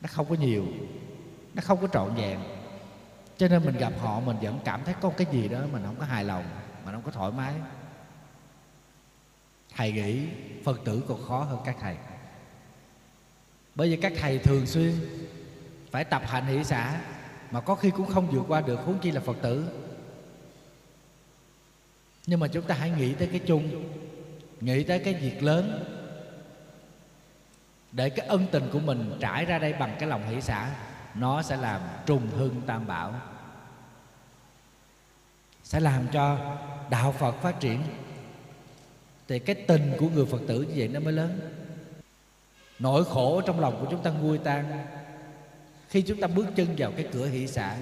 nó không có nhiều, nó không có trọn vẹn. Cho nên mình gặp họ mình vẫn cảm thấy có cái gì đó mình không có hài lòng, mình không có thoải mái. Thầy nghĩ Phật tử còn khó hơn các thầy, bởi vì các thầy thường xuyên phải tập hạnh hỷ xả, mà có khi cũng không vượt qua được, huống chi là Phật tử. Nhưng mà chúng ta hãy nghĩ tới cái chung, nghĩ tới cái việc lớn, để cái ân tình của mình trải ra đây bằng cái lòng hỷ xả, nó sẽ làm trùng hưng tam bảo, sẽ làm cho đạo Phật phát triển. Thì cái tình của người Phật tử như vậy nó mới lớn. Nỗi khổ trong lòng của chúng ta nguôi tan khi chúng ta bước chân vào cái cửa hỷ xả.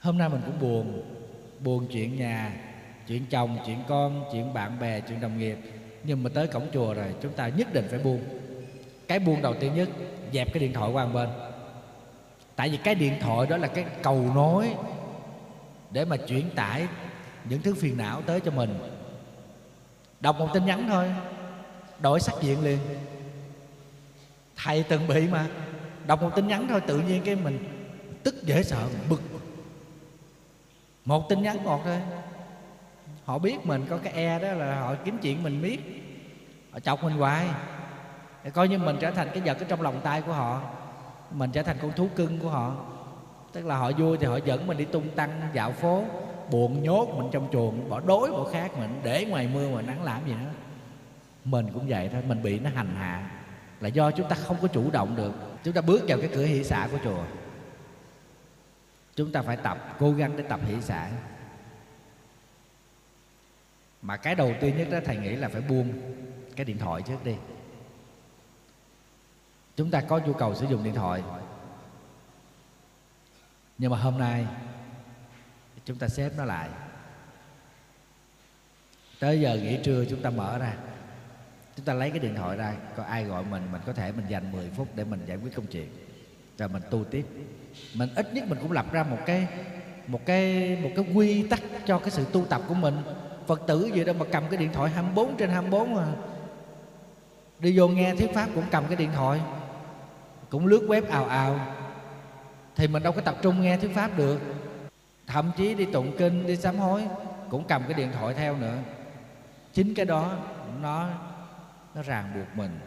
Hôm nay mình cũng buồn, buồn chuyện nhà, chuyện chồng, chuyện con, chuyện bạn bè, chuyện đồng nghiệp. Nhưng mà tới cổng chùa rồi chúng ta nhất định phải buông. Cái buông đầu tiên nhất, dẹp cái điện thoại qua một bên. Tại vì cái điện thoại đó là cái cầu nối để mà chuyển tải những thứ phiền não tới cho mình. Đọc một tin nhắn thôi, đổi sắc diện liền. Thầy từng bị mà, đọc một tin nhắn thôi tự nhiên cái mình tức dễ sợ, bực. Một tin nhắn ngọt thôi, họ biết mình có cái e đó là họ kiếm chuyện mình biết, họ chọc mình hoài, coi như mình trở thành cái vật ở trong lòng tay của họ, mình trở thành con thú cưng của họ. Tức là họ vui thì họ dẫn mình đi tung tăng dạo phố, buồn nhốt mình trong chuồng, bỏ đói bỏ khát mình, để ngoài mưa ngoài nắng làm gì nữa. Mình cũng vậy thôi, mình bị nó hành hạ là do chúng ta không có chủ động được. Chúng ta bước vào cái cửa hỷ xả của chùa, chúng ta phải tập, cố gắng để tập hỷ xả. Mà cái đầu tiên nhất đó thầy nghĩ là phải buông cái điện thoại trước đi. Chúng ta có nhu cầu sử dụng điện thoại, nhưng mà hôm nay chúng ta xếp nó lại. Tới giờ nghỉ trưa chúng ta mở ra, chúng ta lấy cái điện thoại ra, có ai gọi mình, mình có thể mình dành mười phút để mình giải quyết công chuyện, rồi mình tu tiếp. Mình ít nhất mình cũng lập ra một cái một cái một cái quy tắc cho cái sự tu tập của mình. Phật tử gì đâu mà cầm cái điện thoại hai mươi bốn trên hai mươi bốn mà. Đi vô nghe thuyết pháp cũng cầm cái điện thoại, cũng lướt web ào ào, thì mình đâu có tập trung nghe thuyết pháp được. Thậm chí đi tụng kinh, đi sám hối cũng cầm cái điện thoại theo nữa. Chính cái đó nó nó ràng buộc mình,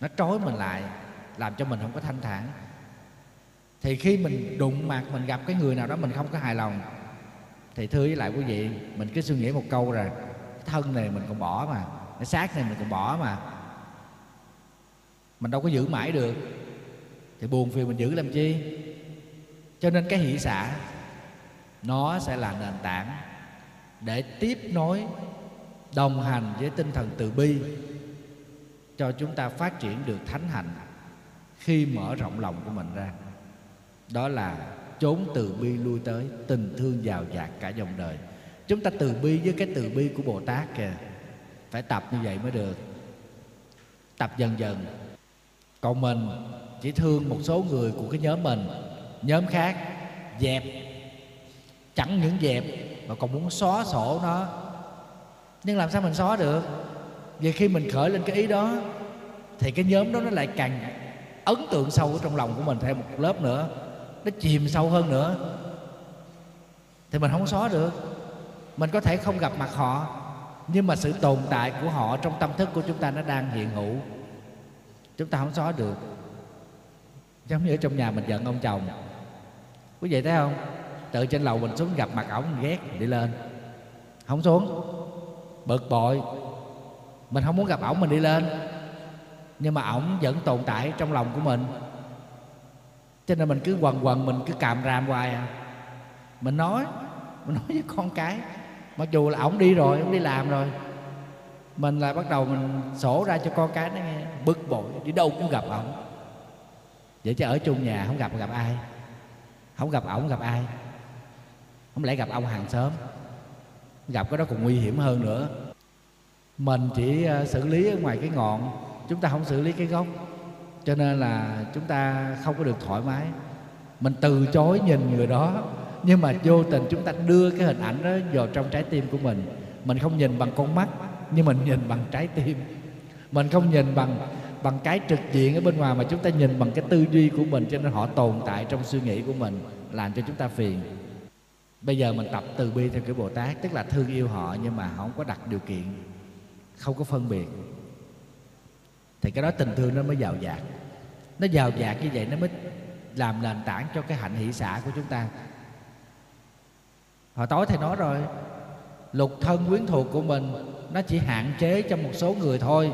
nó trói mình lại, làm cho mình không có thanh thản. Thì khi mình đụng mặt, mình gặp cái người nào đó mình không có hài lòng, thì thưa với lại quý vị, mình cứ suy nghĩ một câu rằng thân này mình còn bỏ mà, cái xác này mình còn bỏ mà, mình đâu có giữ mãi được, thì buồn phiền mình giữ làm chi. Cho nên cái hỷ xả nó sẽ là nền tảng để tiếp nối, đồng hành với tinh thần từ bi cho chúng ta phát triển được thánh hạnh khi mở rộng lòng của mình ra. Đó là chốn từ bi lui tới, tình thương giàu dạt cả dòng đời. Chúng ta từ bi với cái từ bi của Bồ Tát kìa. Phải tập như vậy mới được, tập dần dần. Còn mình chỉ thương một số người của cái nhóm mình, nhóm khác dẹp, chẳng những dẹp mà còn muốn xóa sổ nó. Nhưng làm sao mình xóa được? Vì khi mình khởi lên cái ý đó thì cái nhóm đó nó lại càng ấn tượng sâu ở trong lòng của mình thêm một lớp nữa, nó chìm sâu hơn nữa, thì mình không xóa được. Mình có thể không gặp mặt họ, nhưng mà sự tồn tại của họ trong tâm thức của chúng ta nó đang hiện hữu, chúng ta không xóa được. Giống như ở trong nhà mình giận ông chồng, quý vị thấy không, tự trên lầu mình xuống gặp mặt ổng, mình ghét mình đi lên, không xuống, bực bội, mình không muốn gặp ổng, mình đi lên. Nhưng mà ổng vẫn tồn tại trong lòng của mình, cho nên mình cứ quần quần, mình cứ càm ràm hoài à. Mình nói Mình nói với con cái, mặc dù là ổng đi rồi, ổng đi làm rồi, mình lại bắt đầu mình sổ ra cho con cái nó nghe. Bực bội, đi đâu cũng gặp ổng. Vậy chứ ở chung nhà không gặp gặp ai? Không gặp ổng gặp ai? Không lẽ gặp ông hàng xóm? Gặp cái đó còn nguy hiểm hơn nữa. Mình chỉ xử lý ở ngoài cái ngọn, chúng ta không xử lý cái gốc. Cho nên là chúng ta không có được thoải mái. Mình từ chối nhìn người đó, nhưng mà vô tình chúng ta đưa cái hình ảnh đó vào trong trái tim của mình. Mình không nhìn bằng con mắt, nhưng mình nhìn bằng trái tim. Mình không nhìn bằng bằng cái trực diện ở bên ngoài, mà chúng ta nhìn bằng cái tư duy của mình. Cho nên họ tồn tại trong suy nghĩ của mình, làm cho chúng ta phiền. Bây giờ mình tập từ bi theo kiểu Bồ Tát, tức là thương yêu họ nhưng mà không có đặt điều kiện, không có phân biệt. Thì cái đó tình thương nó mới giàu dạt. Nó giàu dạt như vậy nó mới làm nền tảng cho cái hạnh hỷ xả của chúng ta. Hồi tối thầy nói rồi, lục thân quyến thuộc của mình nó chỉ hạn chế cho một số người thôi.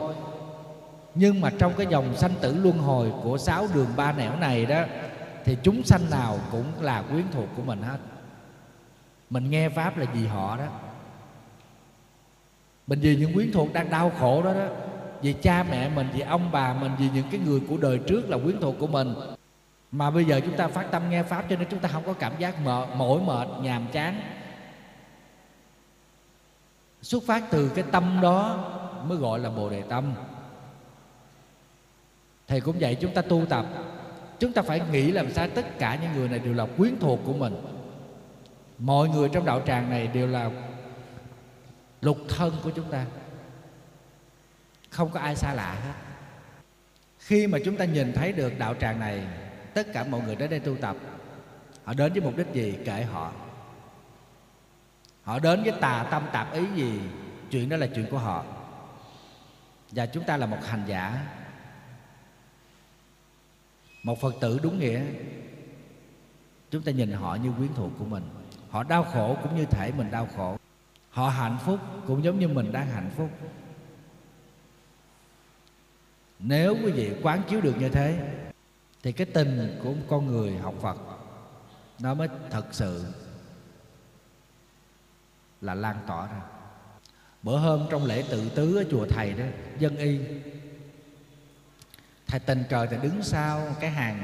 Nhưng mà trong cái dòng sanh tử luân hồi của sáu đường ba nẻo này đó, thì chúng sanh nào cũng là quyến thuộc của mình hết. Mình nghe pháp là vì họ đó, mình vì những quyến thuộc đang đau khổ đó đó, vì cha mẹ mình, vì ông bà mình, vì những cái người của đời trước là quyến thuộc của mình. Mà bây giờ chúng ta phát tâm nghe pháp, cho nên chúng ta không có cảm giác mệt, mỏi mệt, nhàm chán. Xuất phát từ cái tâm đó mới gọi là Bồ Đề Tâm. Thì cũng vậy, chúng ta tu tập, chúng ta phải nghĩ làm sao tất cả những người này đều là quyến thuộc của mình. Mọi người trong đạo tràng này đều là lục thân của chúng ta, không có ai xa lạ hết. Khi mà chúng ta nhìn thấy được đạo tràng này, tất cả mọi người đến đây tu tập, họ đến với mục đích gì kệ họ. Họ đến với tà tâm tạp ý gì, chuyện đó là chuyện của họ. Và chúng ta là một hành giả, một Phật tử đúng nghĩa. Chúng ta nhìn họ như quyến thuộc của mình. Họ đau khổ cũng như thể mình đau khổ, họ hạnh phúc cũng giống như mình đang hạnh phúc. Nếu quý vị quán chiếu được như thế thì cái tình của con người học Phật nó mới thật sự là lan tỏa ra. Bữa hôm trong lễ tự tứ ở chùa thầy đó, dân y, thầy tình trời thầy đứng sau cái hàng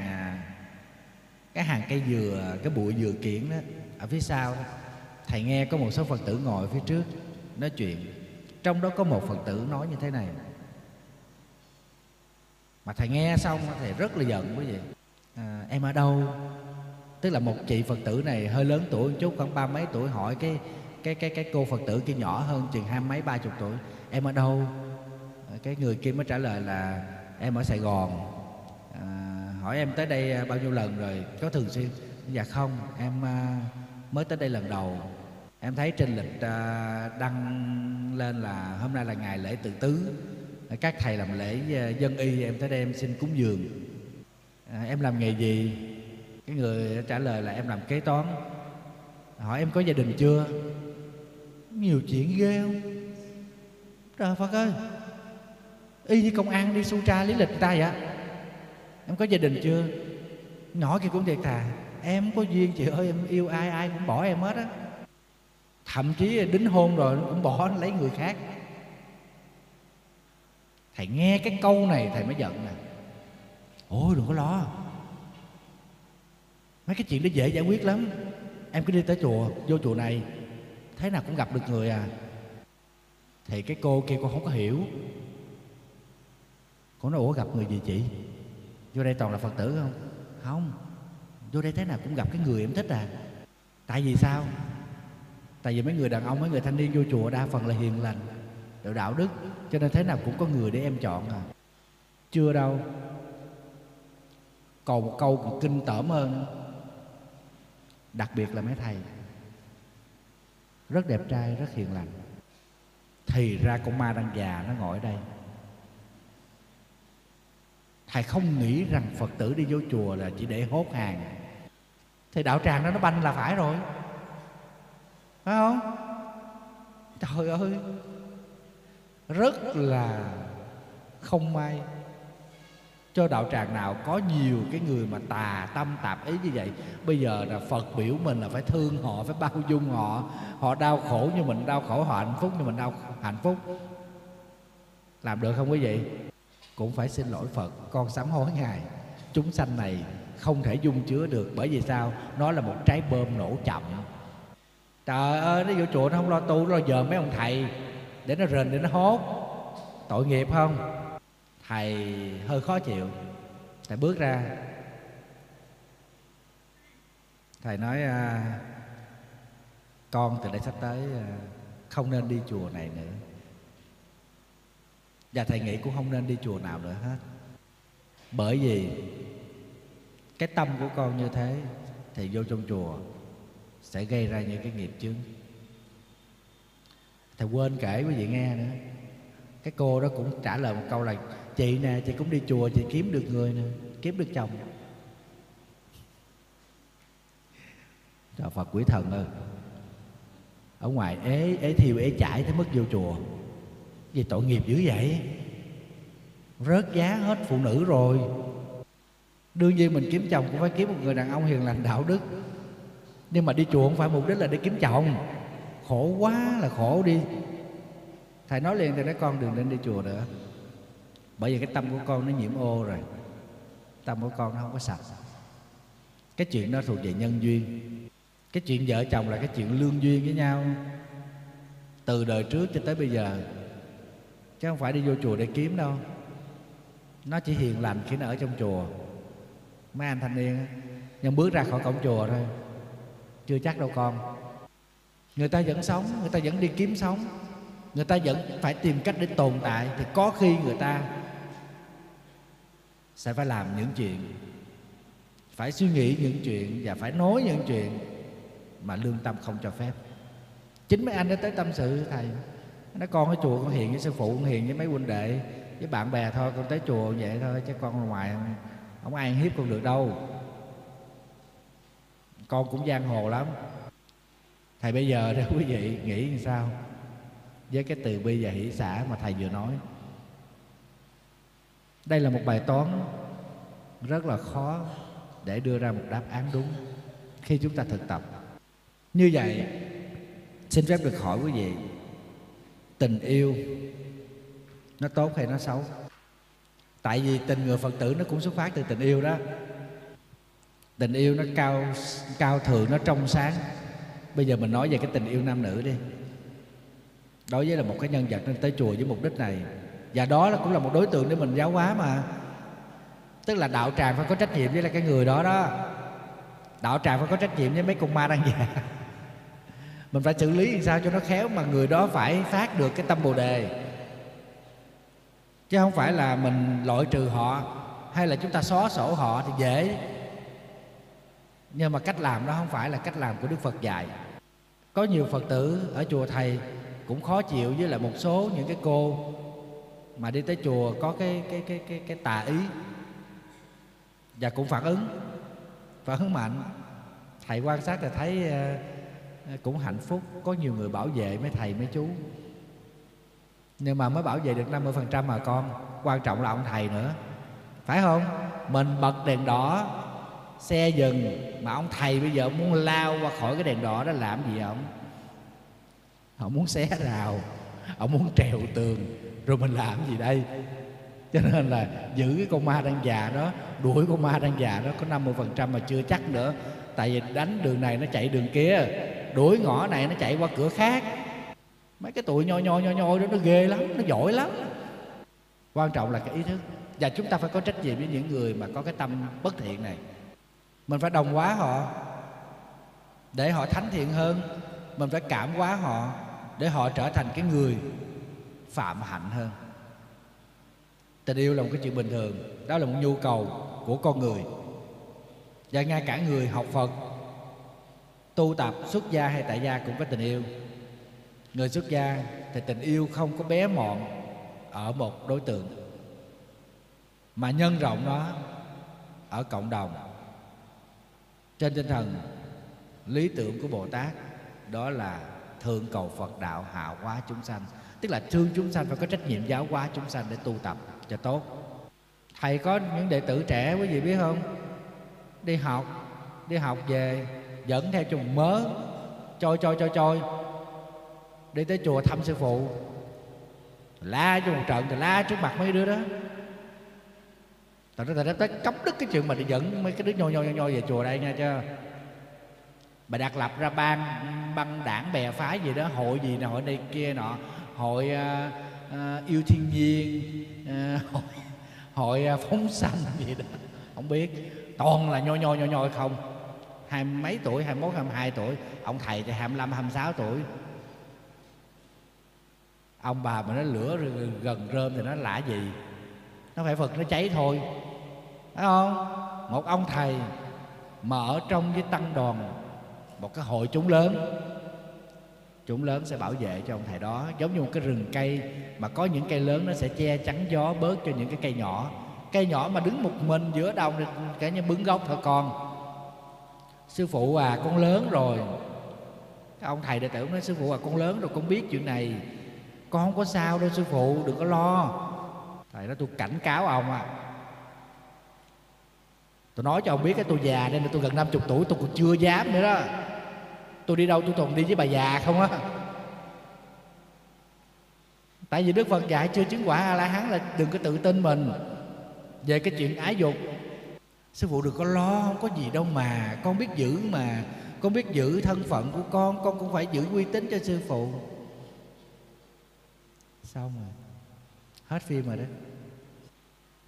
cái hàng cây dừa, cái bụi dừa kiển đó, ở phía sau đó. Thầy nghe có một số Phật tử ngồi phía trước nói chuyện. Trong đó có một Phật tử nói như thế này, mà thầy nghe xong thầy rất là giận. Quý vị, à, em ở đâu? Tức là một chị Phật tử này hơi lớn tuổi một chút, khoảng ba mấy tuổi, hỏi cái cái cái cái cô Phật tử kia nhỏ hơn chừng hai mấy ba chục tuổi, em ở đâu? Cái người kia mới trả lời là em ở Sài Gòn. À, hỏi em tới đây bao nhiêu lần rồi, có thường xuyên? Dạ không, em mới tới đây lần đầu. Em thấy trên lịch đăng lên là hôm nay là ngày lễ tự tứ, các thầy làm lễ dân y, em tới đây em xin cúng dường. À, em làm nghề gì? Cái người trả lời là em làm kế toán. Hỏi em có gia đình chưa? Nhiều chuyện ghê không? Trời Phật ơi, y như công an đi su tra lý lịch người ta vậy. Em có gia đình chưa? Nhỏ kia cũng thiệt thà, em có duyên chị ơi, em yêu ai ai cũng bỏ em hết á. Thậm chí đính hôn rồi cũng bỏ, lấy người khác. Thầy nghe cái câu này thầy mới giận nè. Ôi đừng có lo, mấy cái chuyện đó dễ giải quyết lắm. Em cứ đi tới chùa, vô chùa này thế nào cũng gặp được người à. Thì cái cô kia cô không có hiểu, cô nói ủa gặp người gì chị? Vô đây toàn là Phật tử không? Không, vô đây thế nào cũng gặp cái người em thích à. Tại vì sao? Tại vì mấy người đàn ông, mấy người thanh niên vô chùa đa phần là hiền lành, đạo đức, cho nên thế nào cũng có người để em chọn à. Chưa đâu, còn một câu còn kinh tởm hơn. Đặc biệt là mấy thầy rất đẹp trai, rất hiền lành, thì ra con ma đang già nó ngồi ở đây. Thầy không nghĩ rằng Phật tử đi vô chùa là chỉ để hốt hàng, thì đạo tràng đó nó banh là phải rồi, phải không? Trời ơi, rất là không may cho đạo tràng nào có nhiều cái người mà tà tâm tạp ý như vậy. Bây giờ là Phật biểu mình là phải thương họ, phải bao dung họ, họ đau khổ như mình đau khổ, họ hạnh phúc như mình đau hạnh phúc. Làm được không quý vị? Cũng phải xin lỗi Phật, con sám hối Ngài, chúng sanh này không thể dung chứa được. Bởi vì sao? Nó là một trái bom nổ chậm. Trời ơi, nó vô chùa nó không lo tu, nó lo giờ mấy ông thầy để nó rền, để nó hốt. Tội nghiệp không? Thầy hơi khó chịu, thầy bước ra, thầy nói con từ đây sắp tới không nên đi chùa này nữa, và thầy nghĩ cũng không nên đi chùa nào nữa hết. Bởi vì cái tâm của con như thế thì vô trong chùa sẽ gây ra những cái nghiệp chướng. Thầy quên kể quý vị nghe nữa, cái cô đó cũng trả lời một câu là chị nè, chị cũng đi chùa, chị kiếm được người nè, kiếm được chồng. Trời Phật quỷ thần ơi, ở ngoài ế ế thiêu ế chải tới mức vô chùa vì tội nghiệp dữ vậy, rớt giá hết phụ nữ rồi. Đương nhiên mình kiếm chồng cũng phải kiếm một người đàn ông hiền lành đạo đức, nhưng mà đi chùa không phải mục đích là để kiếm chồng, khổ quá là khổ đi. Thầy nói liền, thầy nói con đừng nên đi chùa nữa, bởi vì cái tâm của con nó nhiễm ô rồi, tâm của con nó không có sạch. Cái chuyện đó thuộc về nhân duyên. Cái chuyện vợ chồng là cái chuyện lương duyên với nhau từ đời trước cho tới bây giờ, chứ không phải đi vô chùa để kiếm đâu. Nó chỉ hiền lành khi nó ở trong chùa. Mấy anh thanh niên nhưng bước ra khỏi cổng chùa thôi, chưa chắc đâu con. Người ta vẫn sống, người ta vẫn đi kiếm sống, người ta vẫn phải tìm cách để tồn tại, thì có khi người ta sẽ phải làm những chuyện, phải suy nghĩ những chuyện và phải nói những chuyện mà lương tâm không cho phép. Chính mấy anh đã tới tâm sự thầy, nói con ở chùa con hiền với sư phụ, con hiền với mấy huynh đệ, với bạn bè thôi, con tới chùa vậy thôi, chứ con ở ngoài không, không ai hiếp con được đâu, con cũng giang hồ lắm. Thầy bây giờ đó quý vị nghĩ làm sao với cái từ bi và hỷ xả mà thầy vừa nói? Đây là một bài toán rất là khó để đưa ra một đáp án đúng khi chúng ta thực tập. Như vậy xin phép được hỏi quý vị, tình yêu nó tốt hay nó xấu? Tại vì tình người Phật tử nó cũng xuất phát từ tình yêu đó. Tình yêu nó cao cao thượng, nó trong sáng. Bây giờ mình nói về cái tình yêu nam nữ đi. Đối với là một cái nhân vật nên tới chùa với mục đích này, và đó là cũng là một đối tượng để mình giáo hóa mà. Tức là đạo tràng phải có trách nhiệm với là cái người đó đó. Đạo tràng phải có trách nhiệm với mấy con ma đang già. Mình phải xử lý làm sao cho nó khéo, mà người đó phải phát được cái tâm Bồ Đề, chứ không phải là mình loại trừ họ hay là chúng ta xóa sổ họ thì dễ. Nhưng mà cách làm đó không phải là cách làm của Đức Phật dạy. Có nhiều Phật tử ở chùa thầy cũng khó chịu với lại một số những cái cô mà đi tới chùa có cái cái cái cái cái tà ý, và cũng phản ứng phản ứng mạnh. Thầy quan sát thì thấy cũng hạnh phúc, có nhiều người bảo vệ mấy thầy mấy chú, nhưng mà mới bảo vệ được năm mươi phần trăm mà con. Quan trọng là ông thầy nữa, phải không? Mình bật đèn đỏ, xe dừng, mà ông thầy bây giờ ông muốn lao qua khỏi cái đèn đỏ đó, làm gì ông? Ông muốn xé rào, ông muốn trèo tường, rồi mình làm gì đây? Cho nên là giữ cái con ma đang già đó, đuổi con ma đang già đó có năm mươi phần trăm mà chưa chắc nữa. Tại vì đánh đường này nó chạy đường kia, đuổi ngõ này nó chạy qua cửa khác. Mấy cái tụi nho nho nho nho đó nó ghê lắm, nó giỏi lắm. Quan trọng là cái ý thức, và chúng ta phải có trách nhiệm với những người mà có cái tâm bất thiện này. Mình phải đồng hóa họ để họ thánh thiện hơn. Mình phải cảm hóa họ để họ trở thành cái người phạm hạnh hơn. Tình yêu là một cái chuyện bình thường, đó là một nhu cầu của con người. Và ngay cả người học Phật, tu tập, xuất gia hay tại gia cũng có tình yêu. Người xuất gia thì tình yêu không có bé mọn ở một đối tượng, mà nhân rộng nó ở cộng đồng, trên tinh thần lý tưởng của Bồ Tát, đó là thượng cầu Phật đạo, hạ hóa chúng sanh. Tức là thương chúng sanh và có trách nhiệm giáo hóa chúng sanh để tu tập cho tốt. Thầy có những đệ tử trẻ, quý vị biết không, đi học đi học về dẫn theo chùm mớ trôi trôi trôi trôi đi tới chùa thăm sư phụ, la cho một trận thì la trước mặt mấy đứa đó. Thật ra nó tới cấm đứt cái chuyện mà để dẫn mấy cái đứa nhoi nhoi nhoi về chùa đây nha. Chứ bà đặt lập ra ban băng đảng bè phái gì đó, hội gì nọ, hội này kia nọ, hội uh, uh, yêu thiên nhiên, uh, hội, hội uh, phóng sanh gì đó không biết, toàn là nhoi nhoi nhoi nhoi không. Hai mấy tuổi, hai mốt hai mươi hai tuổi, ông thầy thì hai mươi lăm hai mươi sáu tuổi. Ông bà mà nó lửa gần rơm thì nó lạ gì, nó phải Phật nó cháy thôi, phải không? Một ông thầy mà ở trong với tăng đoàn một cái hội chúng lớn, chúng lớn sẽ bảo vệ cho ông thầy đó. Giống như một cái rừng cây mà có những cây lớn nó sẽ che chắn gió bớt cho những cái cây nhỏ. Cây nhỏ mà đứng một mình giữa đồng thì cả nhà bứng gốc thôi con. Sư phụ à, con lớn rồi. Cái ông thầy đệ tử nói, sư phụ à, con lớn rồi, con biết chuyện này, con không có sao đâu sư phụ, đừng có lo. Thầy nói, tôi cảnh cáo ông à, tôi nói cho ông biết cái tôi già nên là tôi gần năm mươi tuổi, tôi còn chưa dám nữa đó. Tôi đi đâu tôi toàn đi với bà già không á. Tại vì Đức Phật dạy chưa chứng quả A La Hán là đừng có tự tin mình về cái chuyện ái dục. Sư phụ đừng có lo, không có gì đâu mà, con biết giữ mà, con biết giữ thân phận của con, con cũng phải giữ uy tín cho sư phụ. Xong rồi, hết phim rồi đó.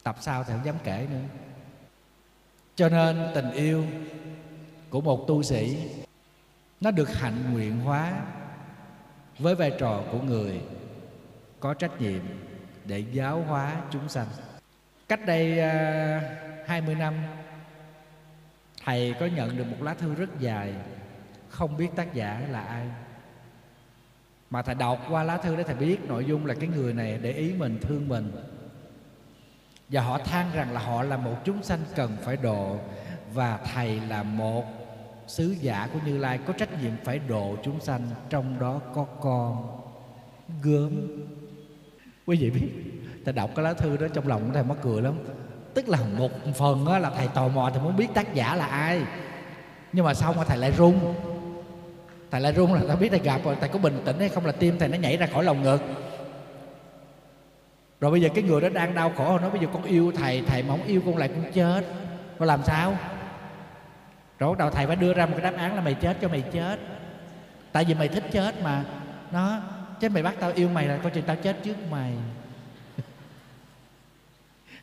Tập sau thì không dám kể nữa. Cho nên tình yêu của một tu sĩ nó được hạnh nguyện hóa với vai trò của người có trách nhiệm để giáo hóa chúng sanh. Cách đây hai mươi năm, thầy có nhận được một lá thư rất dài, không biết tác giả là ai, mà thầy đọc qua lá thư đó thầy biết nội dung là cái người này để ý mình, thương mình. Và họ than rằng là họ là một chúng sanh cần phải độ, và thầy là một sứ giả của Như Lai có trách nhiệm phải độ chúng sanh, trong đó có con gớm. Quý vị biết, thầy đọc cái lá thư đó trong lòng thầy mắc cười lắm. Tức là một phần đó là thầy tò mò, thầy muốn biết tác giả là ai, nhưng mà xong rồi thầy lại run. Thầy lại run là thầy biết thầy gặp rồi, thầy có bình tĩnh hay không là tim thầy nó nhảy ra khỏi lồng ngực. Rồi bây giờ cái người đó đang đau khổ, nói bây giờ con yêu thầy, thầy mà không yêu con lại cũng chết, con làm sao? Rồi đầu thầy phải đưa ra một cái đáp án là mày chết cho mày chết, tại vì mày thích chết mà. Nó chứ mày bắt tao yêu mày là coi chừng tao chết trước mày.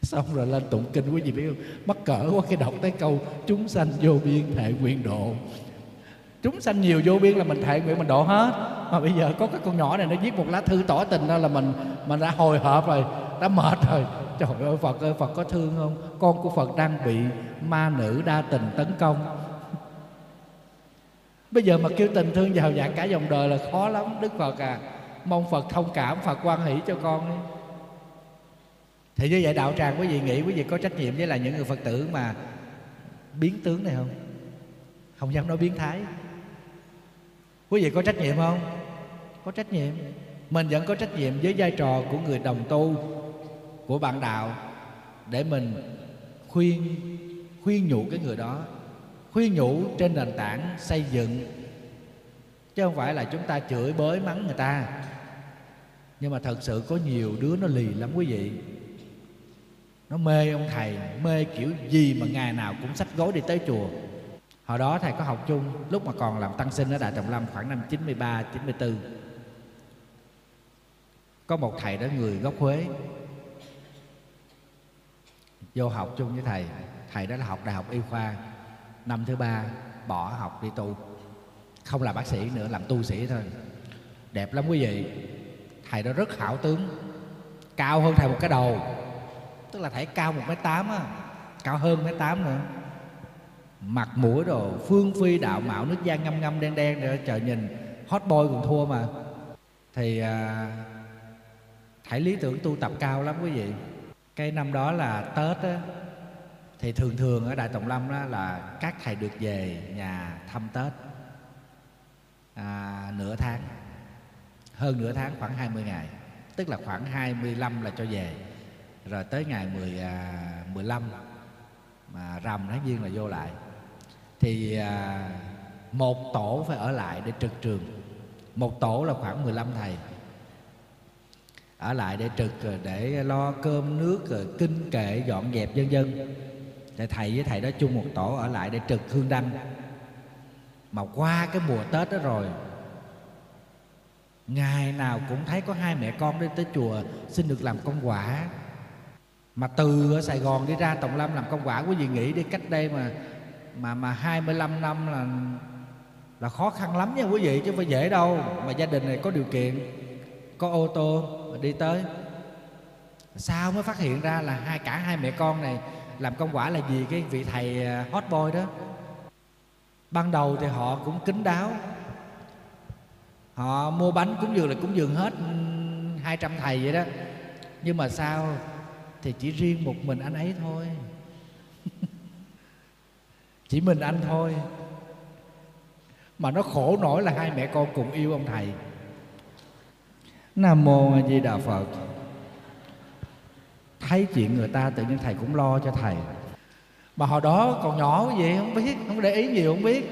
Xong rồi lên tụng kinh, quý vị biết không, mắc cỡ quá, cái đọc tới câu chúng sanh vô biên thệ nguyện độ. Chúng sanh nhiều vô biên là mình thệ nguyện mình độ hết. Mà bây giờ có cái con nhỏ này nó viết một lá thư tỏ tình ra là mình mình đã hồi hộp rồi, đã mệt rồi. Trời ơi Phật ơi, Phật có thương không? Con của Phật đang bị ma nữ đa tình tấn công. Bây giờ mà kêu tình thương giàu dạng cả dòng đời là khó lắm. Đức Phật à, mong Phật thông cảm, Phật quan hỷ cho con đi. Thì như vậy đạo tràng quý vị nghĩ quý vị có trách nhiệm với là những người Phật tử mà biến tướng này không? Không dám nói biến thái. Quý vị có trách nhiệm không? Có trách nhiệm. Mình vẫn có trách nhiệm với vai trò của người đồng tu, của bạn đạo, để mình khuyên khuyên nhủ cái người đó, khuyên nhủ trên nền tảng xây dựng, chứ không phải là chúng ta chửi bới mắng người ta. Nhưng mà thật sự có nhiều đứa nó lì lắm quý vị. Nó mê ông thầy, mê kiểu gì mà ngày nào cũng xách gối đi tới chùa. Hồi đó thầy có học chung lúc mà còn làm tăng sinh ở Đại Trọng Lâm khoảng năm chín mươi ba, chín mươi tư. Có một thầy đó người gốc Huế, vô học chung với thầy. Thầy đó là học đại học y khoa, năm thứ ba bỏ học đi tu, không làm bác sĩ nữa, làm tu sĩ thôi. Đẹp lắm quý vị. Thầy đó rất hảo tướng, cao hơn thầy một cái đầu, tức là thầy cao một mét tám, cao hơn một mét tám nữa. Mặt mũi đồ phương phi đạo mạo, nước da ngâm ngâm đen đen để trời nhìn hot boy còn thua mà. Thì à, thầy lý tưởng tu tập cao lắm quý vị. Cái năm đó là Tết á, thì thường thường ở Đại Tổng Lâm đó là các thầy được về nhà thăm Tết à, nửa tháng, hơn nửa tháng, khoảng hai mươi ngày, tức là khoảng hai mươi lăm là cho về, rồi tới ngày mười, mười lăm mà rằm tháng giêng là vô lại. Thì à, một tổ phải ở lại để trực trường, một tổ là khoảng mười lăm thầy ở lại để trực, để lo cơm nước rồi kinh kệ dọn dẹp vân vân. Thì thầy với thầy đó chung một tổ ở lại để trực hương đăng. Mà qua cái mùa Tết đó rồi, ngày nào cũng thấy có hai mẹ con đi tới chùa xin được làm công quả. Mà từ ở Sài Gòn đi ra Tổng Lâm làm công quả, quý vị nghĩ đi, cách đây mà mà mà hai mươi lăm năm là là khó khăn lắm nha quý vị, chứ phải dễ đâu. Mà gia đình này có điều kiện, có ô tô mà đi tới. Sao mới phát hiện ra là hai cả hai mẹ con này làm công quả là vì cái vị thầy hot boy đó. Ban đầu thì họ cũng kín đáo, họ mua bánh cúng dường là cúng dường hết hai trăm thầy vậy đó. Nhưng mà sao thì chỉ riêng một mình anh ấy thôi. Chỉ mình anh thôi. Mà nó khổ nổi là hai mẹ con cùng yêu ông thầy. Nam Mô A Di Đà Phật. Thấy chuyện người ta tự nhiên thầy cũng lo cho thầy. Mà hồi đó còn nhỏ cái gì không biết, không để ý nhiều không biết.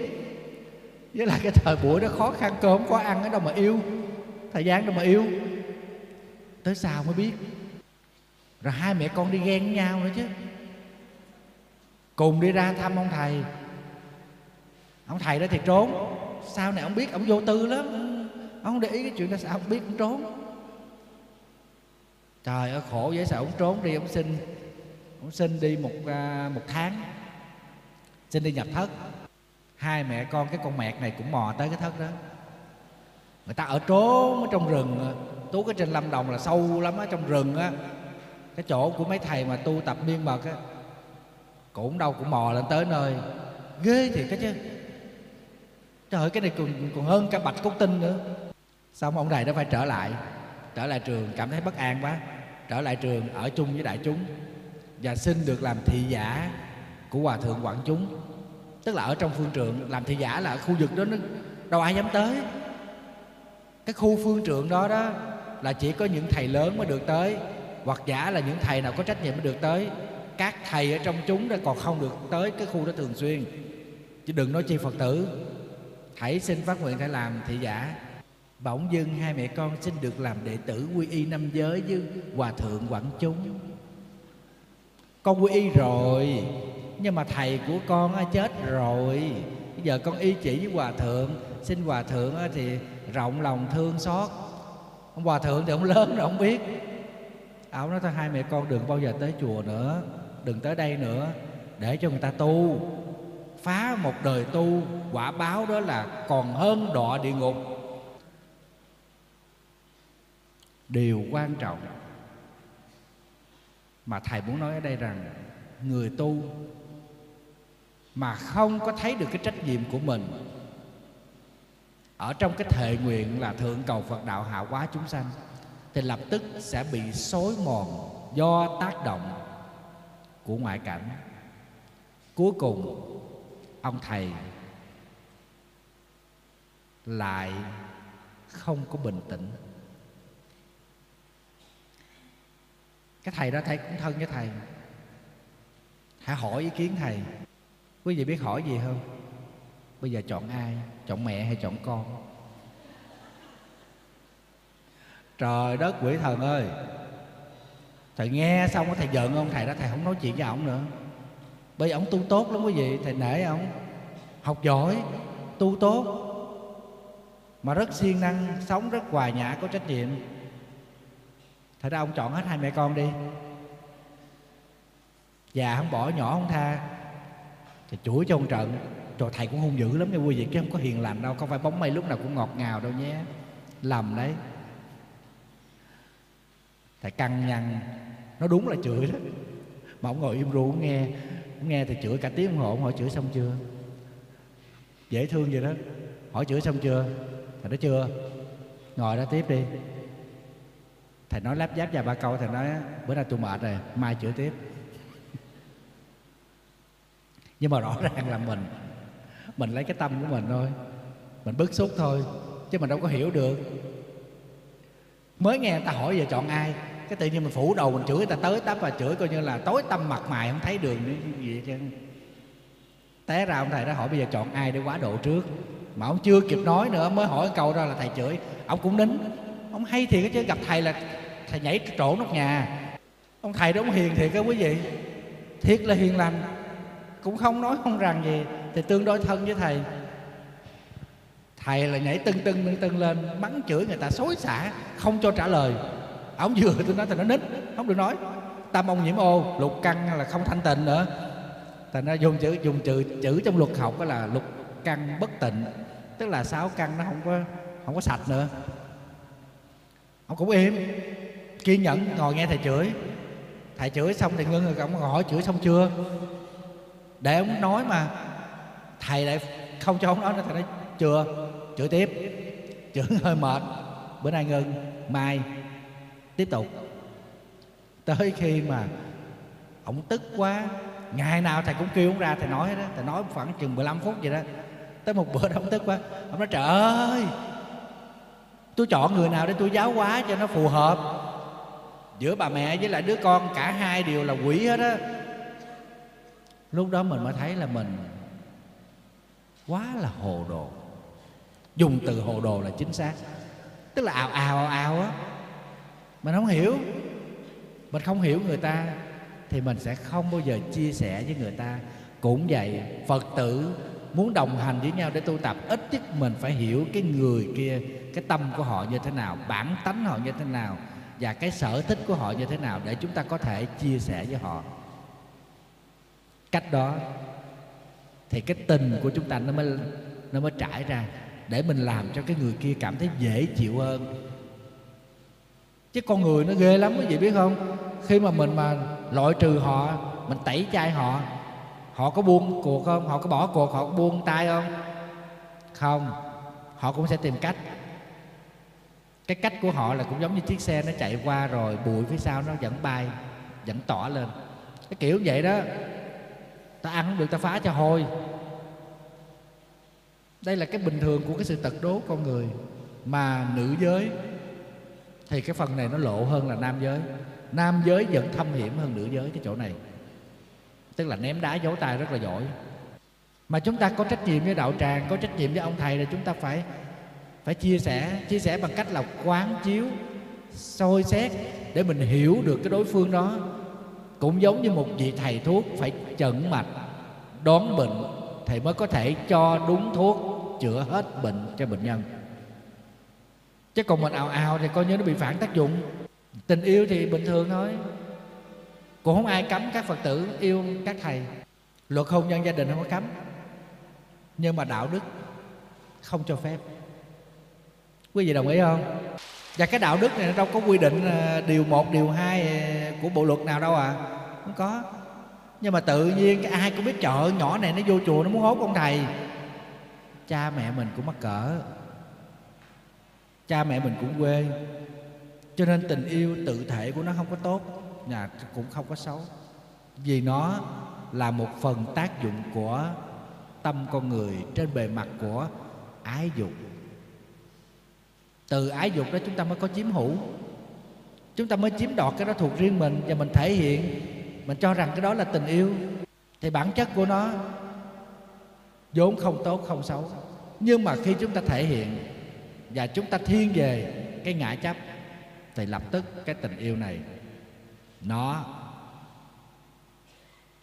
Với lại cái thời buổi đó khó khăn, cơm không có ăn ở đâu mà yêu, thời gian đâu mà yêu. Tới sao mới biết. Rồi hai mẹ con đi ghen với nhau nữa chứ. Cùng đi ra thăm ông thầy. Ông thầy đó thì trốn. Sau này ông biết ông vô tư lắm, ông không để ý cái chuyện đó, sao ông biết ông trốn. Trời ơi khổ vậy, sao ông trốn đi. Ông xin Ông xin đi một, một tháng, xin đi nhập thất. Hai mẹ con, cái con mẹt này cũng mò tới cái thất đó. Người ta ở trốn ở trong rừng. Tú cái trên Lâm Đồng là sâu lắm á, trong rừng á, cái chỗ của mấy thầy mà tu tập miên mật á, cũng đâu cũng mò lên tới nơi. Ghê thiệt cái chứ. Trời ơi cái này còn, còn hơn cả Bạch Cốt Tinh nữa. Xong ông thầy đó phải trở lại, trở lại trường, cảm thấy bất an quá, trở lại trường ở chung với đại chúng và xin được làm thị giả của Hòa Thượng Quảng Chúng. Tức là ở trong phương trượng làm thị giả, là ở khu vực đó nó đâu ai dám tới. Cái khu phương trượng đó đó là chỉ có những thầy lớn mới được tới, hoặc giả là những thầy nào có trách nhiệm mới được tới. Các thầy ở trong chúng đó còn không được tới cái khu đó thường xuyên, chứ đừng nói chi Phật tử. hãy xin phát nguyện thể làm thị giả. Bỗng dưng hai mẹ con xin được làm đệ tử quy y năm giới với Hòa Thượng Quảng Chúng. Con quy y rồi, nhưng mà thầy của con chết rồi. Bây giờ con y chỉ với Hòa Thượng, xin Hòa Thượng thì rộng lòng thương xót. Ông Hòa Thượng thì ông lớn rồi, ông biết. Ông nói thôi hai mẹ con đừng bao giờ tới chùa nữa, đừng tới đây nữa, để cho người ta tu. Phá một đời tu, quả báo đó là còn hơn đọa địa ngục. Điều quan trọng mà thầy muốn nói ở đây rằng người tu mà không có thấy được cái trách nhiệm của mình ở trong cái thệ nguyện là thượng cầu Phật đạo hạ hóa chúng sanh, thì lập tức sẽ bị xối mòn do tác động của ngoại cảnh. Cuối cùng ông thầy lại không có bình tĩnh. Cái thầy đó thầy cũng thân với thầy, hãy hỏi ý kiến thầy. Quý vị biết hỏi gì không? Bây giờ chọn ai? Chọn mẹ hay chọn con? Trời đất quỷ thần ơi! Thầy nghe xong thầy giận ông thầy đó, thầy không nói chuyện với ông nữa. Bởi vì ông tu tốt lắm quý vị, thầy nể ông, học giỏi, tu tốt, mà rất siêng năng, sống rất hòa nhã, có trách nhiệm. Thật ra ông chọn hết hai mẹ con đi, già không bỏ, nhỏ không tha, thì chửi cho ông trận. Trời, thầy cũng hung dữ lắm nha quý vị, chứ không có hiền lành đâu, không phải bóng mây lúc nào cũng ngọt ngào đâu nhé, lầm đấy. Thầy căng nhằn, nó đúng là chửi đó, mà ông ngồi im ru, ông nghe, ông nghe thì chửi cả tiếng đồng hồ. Ông hỏi chửi xong chưa, dễ thương vậy đó, hỏi chửi xong chưa, thầy nói chưa, ngồi đó tiếp đi. Thầy nói láp giáp vài ba câu, thầy nói bữa nay tôi mệt rồi, mai chữa tiếp. Nhưng mà rõ ràng là mình mình lấy cái tâm của mình thôi, mình bức xúc thôi, chứ mình đâu có hiểu được. Mới nghe người ta hỏi về chọn ai, cái tự nhiên mình phủ đầu mình chửi người ta tới tấp, và chửi coi như là tối tăm mặt mày không thấy đường nữa gì hết trơn. Té ra ông thầy đã hỏi bây giờ chọn ai để quá độ trước, mà ông chưa kịp nói nữa, mới hỏi câu ra là thầy chửi. Ông cũng nín, ông hay thiệt chứ, gặp thầy là thầy nhảy trổ nóc nhà. Ông thầy đó ông hiền thiệt á quý vị, thiệt là hiền lành, cũng không nói không rằng gì, thì tương đối thân với thầy. Thầy là nhảy tưng tưng tưng tưng lên, mắng chửi người ta xối xả, không cho trả lời. Ông vừa tôi nói thầy nó nít, không được nói, tâm ông nhiễm ô, lục căn là không thanh tịnh nữa. Thầy nó dùng chữ dùng chữ chữ trong luật học đó là lục căn bất tịnh, tức là sáu căn nó không có không có sạch nữa. Ông cũng im, kiên nhẫn ngồi nghe thầy chửi. Thầy chửi xong thì ngưng rồi, ông hỏi chửi xong chưa, để ông nói, mà thầy lại không cho ông nói nữa. Thầy nói chưa, chửi tiếp, chửi hơi mệt, bữa nay ngưng, mai tiếp tục. Tới khi mà ông tức quá, ngày nào thầy cũng kêu ông ra, thầy nói đó, thầy nói khoảng chừng mười lăm phút vậy đó. Tới một bữa đó ông tức quá, ông nói trời ơi, tôi chọn người nào để tôi giáo hóa cho nó phù hợp, giữa bà mẹ với lại đứa con cả hai đều là quỷ hết á. Lúc đó mình mới thấy là mình quá là hồ đồ. Dùng từ hồ đồ là chính xác, tức là ào ào ào ào á. Mình không hiểu, mình không hiểu người ta thì mình sẽ không bao giờ chia sẻ với người ta. Cũng vậy, Phật tử muốn đồng hành với nhau để tu tập, ít nhất mình phải hiểu cái người kia, cái tâm của họ như thế nào, bản tánh họ như thế nào, và cái sở thích của họ như thế nào, để chúng ta có thể chia sẻ với họ. Cách đó thì cái tình của chúng ta nó mới, nó mới trải ra, để mình làm cho cái người kia cảm thấy dễ chịu hơn. Chứ con người nó ghê lắm quý vị biết không? Khi mà mình mà loại trừ họ, mình tẩy chay họ, họ có buông cuộc không? Họ có bỏ cuộc, họ có buông tay không? Không, họ cũng sẽ tìm cách. Cái cách của họ là cũng giống như chiếc xe nó chạy qua rồi bụi phía sau nó vẫn bay, vẫn tỏa lên. Cái kiểu vậy đó, ta ăn không được ta phá cho hôi. Đây là cái bình thường của cái sự tật đố con người. Mà nữ giới thì cái phần này nó lộ hơn là nam giới. Nam giới vẫn thâm hiểm hơn nữ giới cái chỗ này, tức là ném đá giấu tay rất là giỏi. Mà chúng ta có trách nhiệm với đạo tràng, có trách nhiệm với ông thầy là chúng ta phải phải chia sẻ, chia sẻ bằng cách là quán chiếu, soi xét để mình hiểu được cái đối phương đó. Cũng giống như một vị thầy thuốc phải chẩn mạch, đoán bệnh, thầy mới có thể cho đúng thuốc, chữa hết bệnh cho bệnh nhân. Chứ còn mình ào ào thì coi như nó bị phản tác dụng. Tình yêu thì bình thường thôi, cũng không ai cấm các Phật tử yêu các thầy. Luật hôn nhân gia đình không có cấm, nhưng mà đạo đức không cho phép. Quý vị đồng ý không? Và cái đạo đức này nó đâu có quy định điều một, điều hai của bộ luật nào đâu à, không có. Nhưng mà tự nhiên cái ai cũng biết chợ nhỏ này nó vô chùa nó muốn hốt ông thầy, cha mẹ mình cũng mắc cỡ, cha mẹ mình cũng quê. Cho nên tình yêu tự thể của nó không có tốt, nhà cũng không có xấu, vì nó là một phần tác dụng của tâm con người trên bề mặt của ái dục. Từ ái dục đó chúng ta mới có chiếm hữu, chúng ta mới chiếm đoạt cái đó thuộc riêng mình, và mình thể hiện, mình cho rằng cái đó là tình yêu. Thì bản chất của nó vốn không tốt, không xấu, nhưng mà khi chúng ta thể hiện và chúng ta thiên về cái ngã chấp thì lập tức cái tình yêu này nó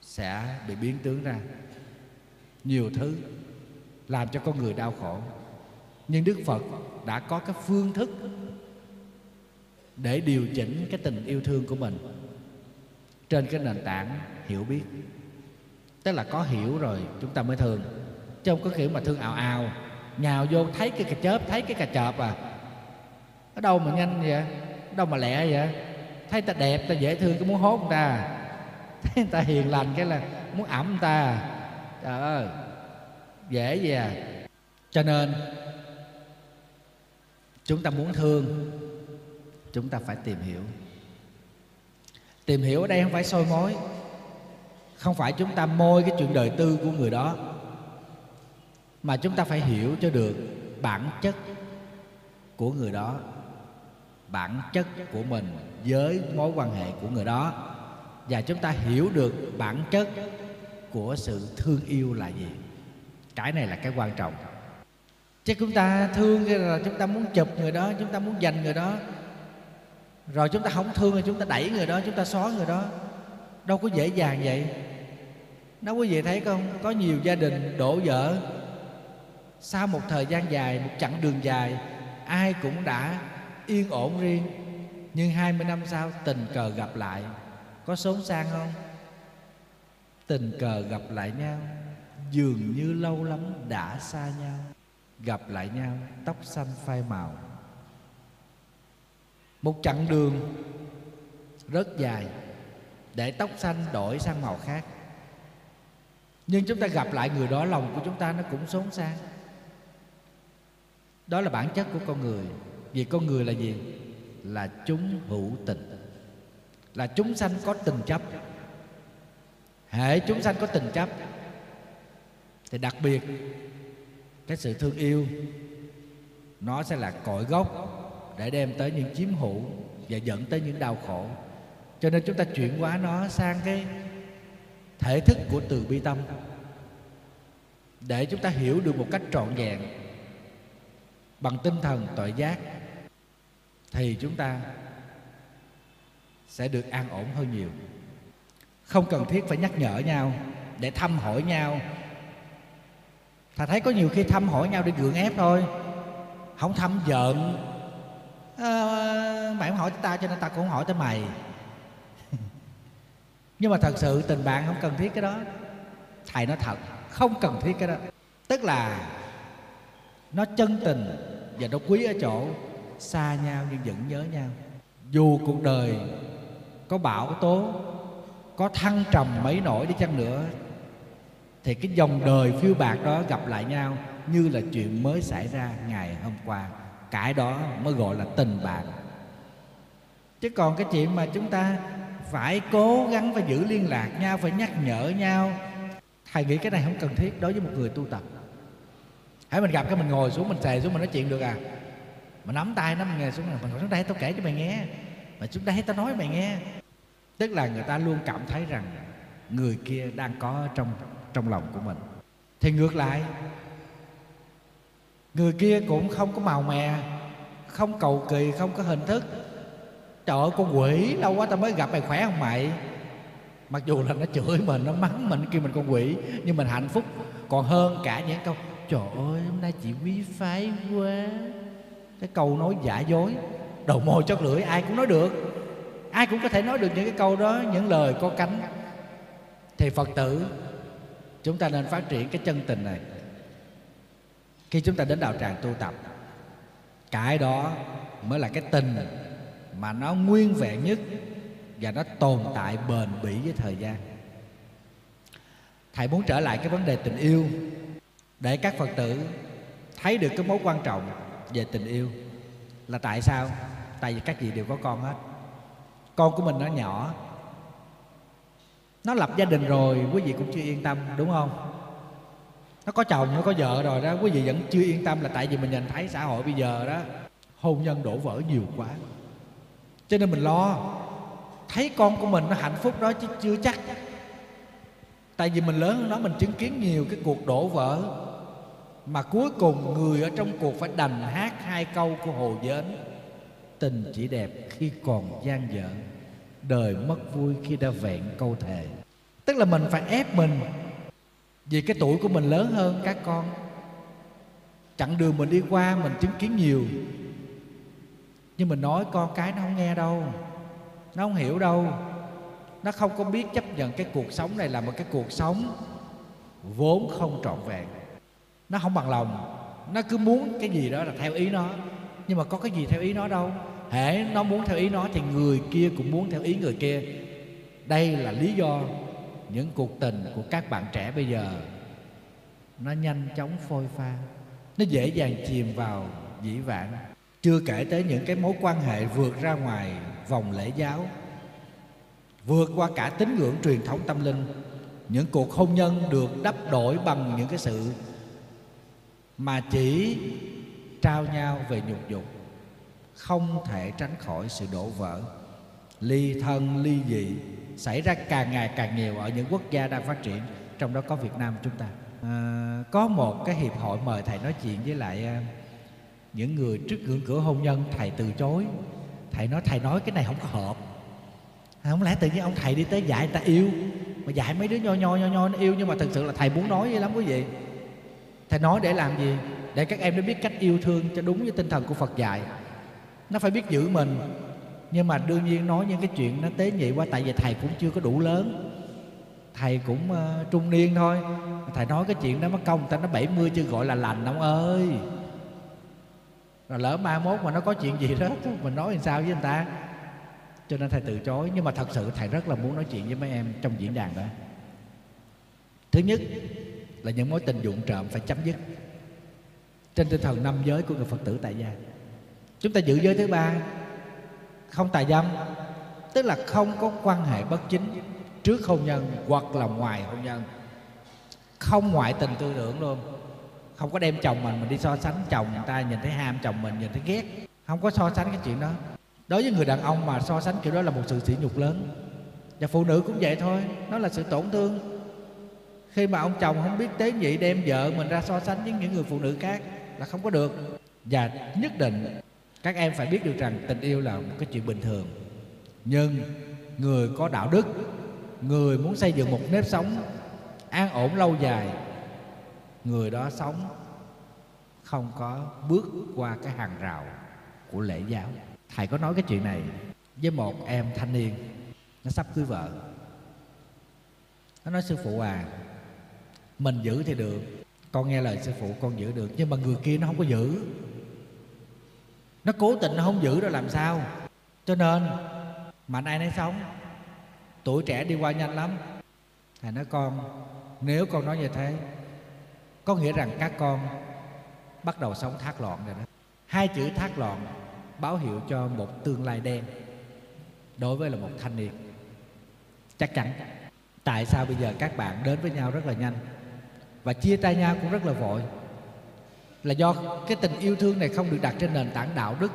sẽ bị biến tướng ra nhiều thứ làm cho con người đau khổ. Nhưng Đức Phật đã có cái phương thức để điều chỉnh cái tình yêu thương của mình trên cái nền tảng hiểu biết. Tức là có hiểu rồi chúng ta mới thương, chứ không có kiểu mà thương ào ào, nhào vô thấy cái cà chớp, thấy cái cà chợp à. Ở đâu mà nhanh vậy, ở đâu mà lẹ vậy. Thấy ta đẹp, ta dễ thương, cái muốn hốt người ta. Thấy người ta hiền lành cái là muốn ẵm người ta. Trời ơi, dễ gì à. Cho nên chúng ta muốn thương, chúng ta phải tìm hiểu. Tìm hiểu ở đây không phải soi mói, không phải chúng ta môi cái chuyện đời tư của người đó, mà chúng ta phải hiểu cho được bản chất của người đó, bản chất của mình với mối quan hệ của người đó. Và chúng ta hiểu được bản chất của sự thương yêu là gì. Cái này là cái quan trọng. Chứ chúng ta thương là chúng ta muốn chụp người đó, chúng ta muốn giành người đó, rồi chúng ta không thương là chúng ta đẩy người đó, chúng ta xóa người đó. Đâu có dễ dàng vậy. Nó quý vị thấy không? Có nhiều gia đình đổ vỡ sau một thời gian dài, một chặng đường dài, ai cũng đã yên ổn riêng, nhưng hai mươi năm sau tình cờ gặp lại. Có xốn sang không? Tình cờ gặp lại nhau, dường như lâu lắm đã xa nhau. Gặp lại nhau, tóc xanh phai màu. Một chặng đường rất dài để tóc xanh đổi sang màu khác. Nhưng chúng ta gặp lại người đó, lòng của chúng ta nó cũng xốn sang. Đó là bản chất của con người. Vì con người là gì? Là chúng hữu tình, là chúng sanh có tình chấp. Hễ chúng sanh có tình chấp thì đặc biệt cái sự thương yêu nó sẽ là cội gốc để đem tới những chiếm hữu và dẫn tới những đau khổ. Cho nên chúng ta chuyển hóa nó sang cái thể thức của từ bi tâm để chúng ta hiểu được một cách trọn vẹn bằng tinh thần tuệ giác, thì chúng ta sẽ được an ổn hơn nhiều. Không cần thiết phải nhắc nhở nhau để thăm hỏi nhau. Thà thấy có nhiều khi thăm hỏi nhau để gượng ép thôi, không thăm giận. À, mày không hỏi ta cho nên ta cũng không hỏi tới mày. Nhưng mà thật sự tình bạn không cần thiết cái đó. Thầy nói thật, không cần thiết cái đó. Tức là nó chân tình và nó quý ở chỗ xa nhau nhưng vẫn nhớ nhau. Dù cuộc đời có bão tố, có thăng trầm mấy nỗi đi chăng nữa, thì cái dòng đời phiêu bạc đó gặp lại nhau như là chuyện mới xảy ra ngày hôm qua. Cái đó mới gọi là tình bạn. Chứ còn cái chuyện mà chúng ta phải cố gắng phải giữ liên lạc nhau, phải nhắc nhở nhau, thầy nghĩ cái này không cần thiết đối với một người tu tập. Hãy mình gặp cái mình ngồi xuống, mình xề xuống, mình nói chuyện được à. Mình nắm tay nó, mình nghe xuống, mình ngồi xuống đây tao kể cho mày nghe, mà xuống đây tao nói mày nghe. Tức là người ta luôn cảm thấy rằng người kia đang có trong trong lòng của mình. Thì ngược lại, người kia cũng không có màu mè, không cầu kỳ, không có hình thức. Trời ơi, con quỷ, lâu quá tao mới gặp mày, khỏe không mày? Mặc dù là nó chửi mình, nó mắng mình, kêu mình con quỷ, nhưng mình hạnh phúc còn hơn cả những câu trời ơi, hôm nay chị quý phái quá. Cái câu nói giả dối, đầu môi chót lưỡi, ai cũng nói được, ai cũng có thể nói được những cái câu đó, những lời có cánh. Thì Phật tử chúng ta nên phát triển cái chân tình này. Khi chúng ta đến đạo tràng tu tập, cái đó mới là cái tình mà nó nguyên vẹn nhất và nó tồn tại bền bỉ với thời gian. Thầy muốn trở lại cái vấn đề tình yêu để các Phật tử thấy được cái mối quan trọng về tình yêu. Là tại sao? Tại vì các vị đều có con hết. Con của mình nó nhỏ, nó lập gia đình rồi, quý vị cũng chưa yên tâm, đúng không? Nó có chồng, nó có vợ rồi đó, quý vị vẫn chưa yên tâm là tại vì mình nhìn thấy xã hội bây giờ đó, hôn nhân đổ vỡ nhiều quá. Cho nên mình lo, thấy con của mình nó hạnh phúc đó chứ chưa chắc. Tại vì mình lớn hơn nó, mình chứng kiến nhiều cái cuộc đổ vỡ mà cuối cùng người ở trong cuộc phải đành hát hai câu của Hồ Dến: tình chỉ đẹp khi còn dang dở, đời mất vui khi đã vẹn câu thề. Tức là mình phải ép mình, vì cái tuổi của mình lớn hơn các con, chặng đường mình đi qua mình chứng kiến nhiều, nhưng mình nói con cái nó không nghe đâu, nó không hiểu đâu, nó không có biết chấp nhận cái cuộc sống này là một cái cuộc sống vốn không trọn vẹn. Nó không bằng lòng, nó cứ muốn cái gì đó là theo ý nó, nhưng mà có cái gì theo ý nó đâu. Hễ nó muốn theo ý nó thì người kia cũng muốn theo ý người kia. Đây là lý do những cuộc tình của các bạn trẻ bây giờ nó nhanh chóng phôi pha, nó dễ dàng chìm vào dĩ vãng. Chưa kể tới những cái mối quan hệ vượt ra ngoài vòng lễ giáo, vượt qua cả tín ngưỡng truyền thống tâm linh. Những cuộc hôn nhân được đắp đổi bằng những cái sự mà chỉ trao nhau về nhục dục, không thể tránh khỏi sự đổ vỡ, ly thân ly dị xảy ra càng ngày càng nhiều ở những quốc gia đang phát triển, trong đó có Việt Nam chúng ta. À, có một cái hiệp hội mời thầy nói chuyện với lại à, những người trước ngưỡng cửa hôn nhân. Thầy từ chối, thầy nói thầy nói cái này không có hợp. Không lẽ tự nhiên ông thầy đi tới dạy người ta yêu, mà dạy mấy đứa nho nho nho nho nó yêu, nhưng mà thật sự là thầy muốn nói vậy lắm quý vị. Thầy nói để làm gì? Để các em nó biết cách yêu thương cho đúng với tinh thần của Phật dạy. Nó phải biết giữ mình. Nhưng mà đương nhiên nói những cái chuyện nó tế nhị quá, tại vì thầy cũng chưa có đủ lớn, thầy cũng uh, trung niên thôi. Thầy nói cái chuyện đó mất công người ta nó bảy mươi chưa gọi là lành ông ơi. Rồi lỡ mai mốt mà nó có chuyện gì đó mình nói làm sao với người ta. Cho nên thầy từ chối. Nhưng mà thật sự thầy rất là muốn nói chuyện với mấy em trong diễn đàn đó. Thứ nhất là những mối tình vụng trộm phải chấm dứt trên tinh thần năm giới của người Phật tử tại gia. Chúng ta giữ giới thứ ba, không tà dâm, tức là không có quan hệ bất chính trước hôn nhân hoặc là ngoài hôn nhân, không ngoại tình tư tưởng luôn, không có đem chồng mình mình đi so sánh chồng người ta, nhìn thấy ham chồng mình, nhìn thấy ghét, không có so sánh cái chuyện đó. Đối với người đàn ông mà so sánh kiểu đó là một sự sỉ nhục lớn, và phụ nữ cũng vậy thôi, nó là sự tổn thương. Khi mà ông chồng không biết tế nhị đem vợ mình ra so sánh với những người phụ nữ khác là không có được. Và nhất định các em phải biết được rằng tình yêu là một cái chuyện bình thường. Nhưng người có đạo đức, người muốn xây dựng một nếp sống an ổn lâu dài, người đó sống không có bước qua cái hàng rào của lễ giáo. Thầy có nói cái chuyện này với một em thanh niên, nó sắp cưới vợ. Nó nói sư phụ à, mình giữ thì được, con nghe lời sư phụ con giữ được, nhưng mà người kia nó không có giữ, nó cố tình nó không giữ rồi làm sao. Cho nên mạnh ai nấy sống, tuổi trẻ đi qua nhanh lắm. Thầy nói con, nếu con nói như thế có nghĩa rằng các con bắt đầu sống thác loạn rồi đó. Hai chữ thác loạn báo hiệu cho một tương lai đen đối với là một thanh niên. Chắc chắn. Tại sao bây giờ các bạn đến với nhau rất là nhanh và chia tay nhau cũng rất là vội? Là do cái tình yêu thương này không được đặt trên nền tảng đạo đức.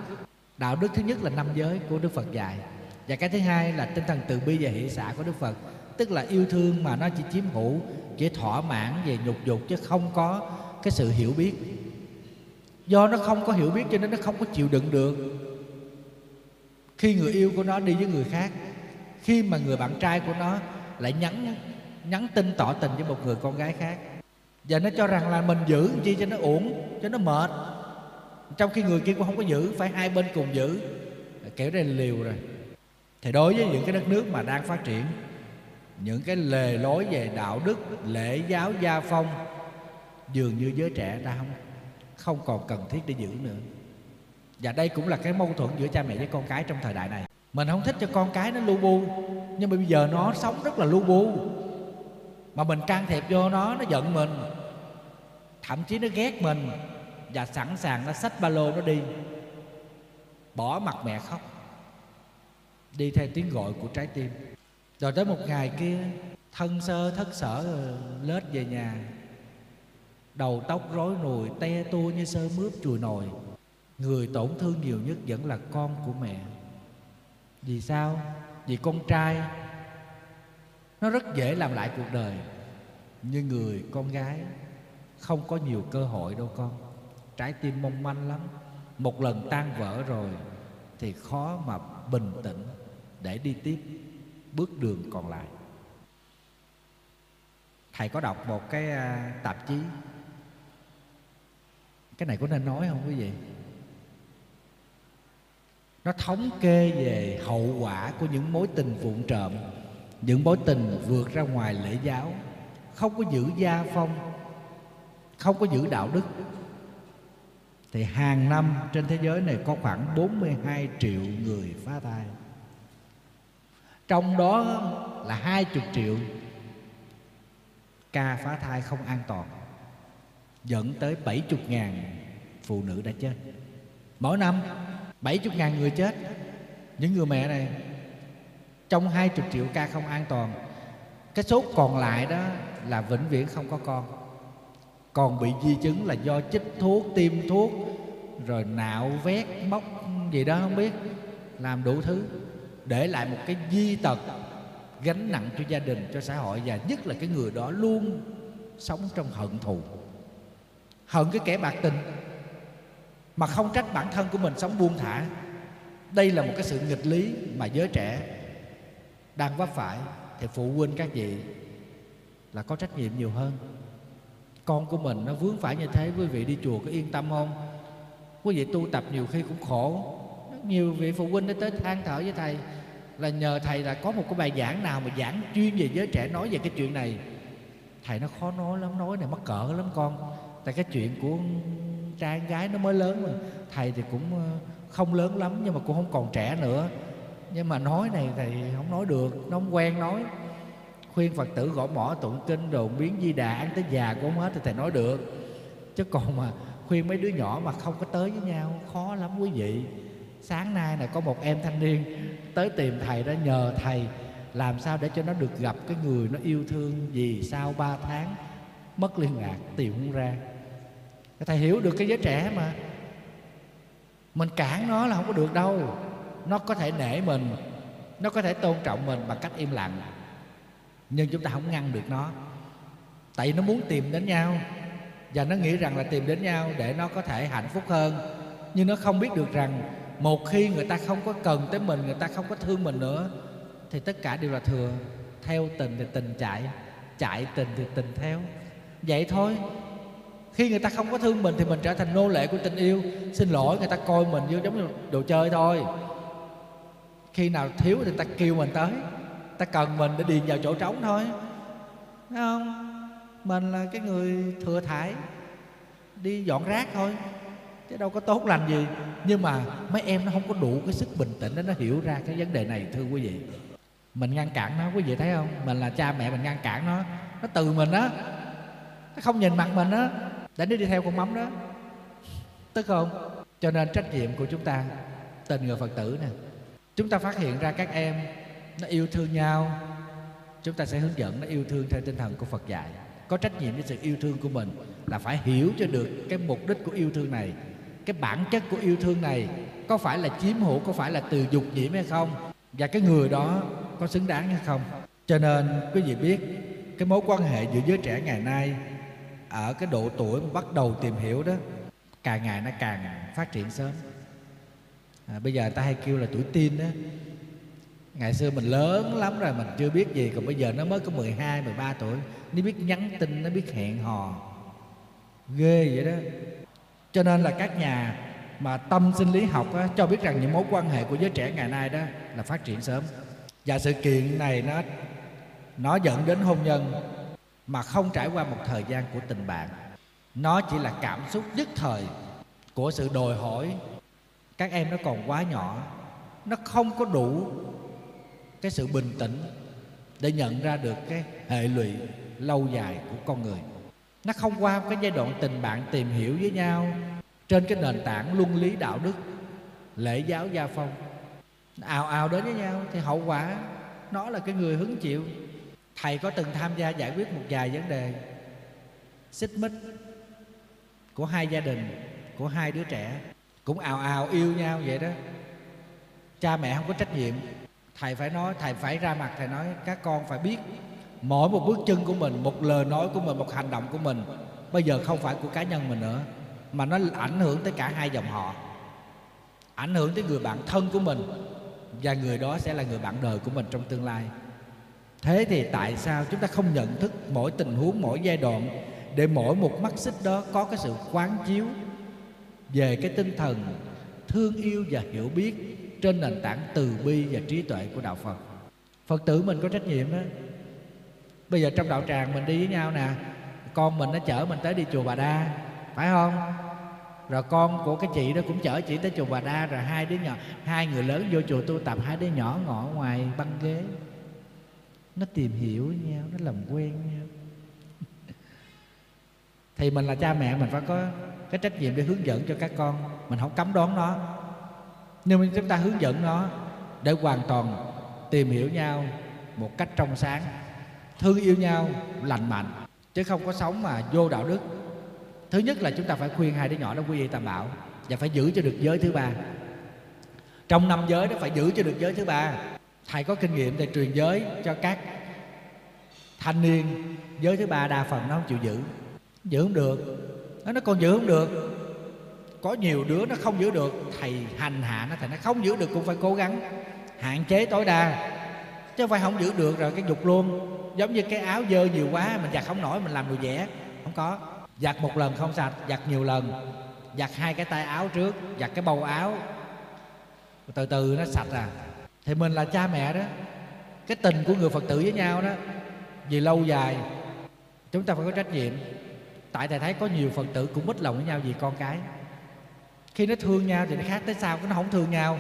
Đạo đức thứ nhất là năm giới của Đức Phật dạy, và cái thứ hai là tinh thần từ bi và hỷ xả của Đức Phật. tức là yêu thương mà nó chỉ chiếm hữu, chỉ thỏa mãn về nhục dục chứ không có cái sự hiểu biết. Do nó không có hiểu biết cho nên nó không có chịu đựng được. Khi người yêu của nó đi với người khác, khi mà người bạn trai của nó lại nhắn nhắn tin tỏ tình với một người con gái khác, và nó cho rằng là mình giữ chi cho nó uổng, cho nó mệt, trong khi người kia cũng không có giữ, phải hai bên cùng giữ, kiểu này liều rồi. Thì đối với những cái đất nước mà đang phát triển, những cái lề lối về đạo đức, lễ giáo, gia phong dường như giới trẻ ta không không còn cần thiết để giữ nữa. Và đây cũng là cái mâu thuẫn giữa cha mẹ với con cái trong thời đại này. Mình không thích cho con cái nó lu bu, nhưng mà bây giờ nó sống rất là lu bu, mà mình can thiệp vô nó, nó giận mình, thậm chí nó ghét mình, và sẵn sàng nó xách ba lô nó đi, bỏ mặt mẹ khóc, đi theo tiếng gọi của trái tim. Rồi tới một ngày kia, thân sơ thất sở lết về nhà, đầu tóc rối nùi, te tua như sơ mướp chùi nồi. Người tổn thương nhiều nhất vẫn là con của mẹ. Vì sao? Vì con trai nó rất dễ làm lại cuộc đời, nhưng người con gái không có nhiều cơ hội đâu con. Trái tim mong manh lắm, một lần tan vỡ rồi thì khó mà bình tĩnh để đi tiếp bước đường còn lại. Thầy có đọc một cái tạp chí, cái này có nên nói không quý vị? Nó thống kê về hậu quả của những mối tình vụng trộm, những mối tình vượt ra ngoài lễ giáo, không có giữ gia phong, không có giữ đạo đức. Thì hàng năm trên thế giới này có khoảng bốn mươi hai triệu người phá thai, trong đó là hai mươi triệu ca phá thai không an toàn, dẫn tới bảy mươi ngàn phụ nữ đã chết. Mỗi năm bảy mươi ngàn người chết. Những người mẹ này, trong hai mươi triệu ca không an toàn, cái số còn lại đó là vĩnh viễn không có con, còn bị di chứng là do chích thuốc, tiêm thuốc, rồi nạo vét, móc gì đó không biết, làm đủ thứ, để lại một cái di tật gánh nặng cho gia đình, cho xã hội. Và nhất là cái người đó luôn sống trong hận thù, hận cái kẻ bạc tình, mà không trách bản thân của mình sống buông thả. Đây là một cái sự nghịch lý mà giới trẻ đang vấp phải. Thì phụ huynh các vị là có trách nhiệm nhiều hơn. Con của mình nó vướng phải như thế, quý vị đi chùa có yên tâm không? Quý vị tu tập nhiều khi cũng khổ. Nhiều vị phụ huynh đã tới than thở với thầy là nhờ thầy là có một cái bài giảng nào mà giảng chuyên về giới trẻ, nói về cái chuyện này. Thầy nó khó nói lắm, nói này mắc cỡ lắm con, tại cái chuyện của trai gái nó mới lớn mà. Thầy thì cũng không lớn lắm nhưng mà cũng không còn trẻ nữa, nhưng mà nói này thầy không nói được, nó không quen nói. Khuyên Phật tử gõ mỏ tụng kinh rồi biến Di Đà ăn tới già cũng không hết thì thầy nói được, chứ còn mà khuyên mấy đứa nhỏ mà không có tới với nhau khó lắm quý vị. Sáng nay là có một em thanh niên tới tìm thầy đó, nhờ thầy làm sao để cho nó được gặp cái người nó yêu thương, vì sau ba tháng mất liên lạc tìm không ra. Thầy hiểu được cái giới trẻ mà, mình cản nó là không có được đâu. Nó có thể nể mình, nó có thể tôn trọng mình bằng cách im lặng, nhưng chúng ta không ngăn được nó, tại vì nó muốn tìm đến nhau, và nó nghĩ rằng là tìm đến nhau để nó có thể hạnh phúc hơn. Nhưng nó không biết được rằng một khi người ta không có cần tới mình, người ta không có thương mình nữa, thì tất cả đều là thừa. Theo tình thì tình chạy, chạy tình thì tình theo, vậy thôi. Khi người ta không có thương mình thì mình trở thành nô lệ của tình yêu. Xin lỗi, người ta coi mình như giống như đồ chơi thôi. Khi nào thiếu thì ta kêu mình tới, ta cần mình để điền vào chỗ trống thôi, thấy không? Mình là cái người thừa thải, đi dọn rác thôi, chứ đâu có tốt lành gì. Nhưng mà mấy em nó không có đủ cái sức bình tĩnh để nó hiểu ra cái vấn đề này, thưa quý vị. Mình ngăn cản nó, quý vị thấy không? Mình là cha mẹ mình ngăn cản nó, nó từ mình đó, nó không nhìn mặt mình đó, để nó đi theo con mắm đó, tức không? Cho nên trách nhiệm của chúng ta, tình người Phật tử nè, chúng ta phát hiện ra các em nó yêu thương nhau, chúng ta sẽ hướng dẫn nó yêu thương theo tinh thần của Phật dạy. Có trách nhiệm với sự yêu thương của mình là phải hiểu cho được cái mục đích của yêu thương này, cái bản chất của yêu thương này, có phải là chiếm hữu, có phải là từ dục nhiễm hay không, và cái người đó có xứng đáng hay không. Cho nên quý vị biết cái mối quan hệ giữa giới trẻ ngày nay ở cái độ tuổi bắt đầu tìm hiểu đó càng ngày nó càng phát triển sớm. À, bây giờ ta hay kêu là tuổi teen đó. Ngày xưa mình lớn lắm rồi mình chưa biết gì, còn bây giờ nó mới có mười hai, mười ba tuổi, nó biết nhắn tin, nó biết hẹn hò ghê vậy đó. Cho nên là các nhà mà tâm sinh lý học á, cho biết rằng những mối quan hệ của giới trẻ ngày nay đó là phát triển sớm. Và sự kiện này nó nó dẫn đến hôn nhân mà không trải qua một thời gian của tình bạn. Nó chỉ là cảm xúc nhất thời của sự đòi hỏi. Các em nó còn quá nhỏ, nó không có đủ cái sự bình tĩnh để nhận ra được cái hệ lụy lâu dài của con người. Nó không qua cái giai đoạn tình bạn tìm hiểu với nhau trên cái nền tảng luân lý đạo đức, lễ giáo gia phong, ào ào đến với nhau thì hậu quả nó là cái người hứng chịu. Thầy có từng tham gia giải quyết một vài vấn đề xích mích của hai gia đình, của hai đứa trẻ cũng ào ào yêu nhau vậy đó. Cha mẹ không có trách nhiệm, thầy phải nói, thầy phải ra mặt, thầy nói các con phải biết mỗi một bước chân của mình, một lời nói của mình, một hành động của mình bây giờ không phải của cá nhân mình nữa, mà nó ảnh hưởng tới cả hai dòng họ, ảnh hưởng tới người bạn thân của mình, và người đó sẽ là người bạn đời của mình trong tương lai. Thế thì tại sao chúng ta không nhận thức mỗi tình huống, mỗi giai đoạn, để mỗi một mắt xích đó có cái sự quán chiếu về cái tinh thần thương yêu và hiểu biết trên nền tảng từ bi và trí tuệ của đạo Phật. Phật tử mình có trách nhiệm đó. Bây giờ trong đạo tràng mình đi với nhau nè, con mình nó chở mình tới đi chùa Bà Đa, phải không? Rồi con của cái chị đó cũng chở chị tới chùa Bà Đa, rồi hai đứa nhỏ, hai người lớn vô chùa tu tập, hai đứa nhỏ ngồi ngoài băng ghế, nó tìm hiểu với nhau, nó làm quen với nhau. Thì mình là cha mẹ mình phải có cái trách nhiệm để hướng dẫn cho các con. Mình không cấm đoán nó, nhưng mà chúng ta hướng dẫn nó để hoàn toàn tìm hiểu nhau một cách trong sáng, thương yêu nhau lành mạnh, chứ không có sống mà vô đạo đức. Thứ nhất là chúng ta phải khuyên hai đứa nhỏ đó quy y tam bảo, và phải giữ cho được giới thứ ba. Trong năm giới đó phải giữ cho được giới thứ ba. Thầy có kinh nghiệm để truyền giới cho các thanh niên, giới thứ ba đa phần nó không chịu giữ. Giữ không được, nó còn giữ không được. Có nhiều đứa nó không giữ được, thầy hành hạ nó, thầy nó không giữ được cũng phải cố gắng hạn chế tối đa, chứ không phải không giữ được rồi cái dục luôn. Giống như cái áo dơ nhiều quá mình giặt không nổi, mình làm đồ vẽ, không có. Giặt một lần không sạch, giặt nhiều lần, giặt hai cái tay áo trước, giặt cái bầu áo, từ từ nó sạch à. Thì mình là cha mẹ đó, cái tình của người Phật tử với nhau đó, vì lâu dài chúng ta phải có trách nhiệm. Tại thầy thấy có nhiều Phật tử cũng mít lòng với nhau vì con cái. Khi nó thương nhau thì nó khác tới sao, nó không thương nhau,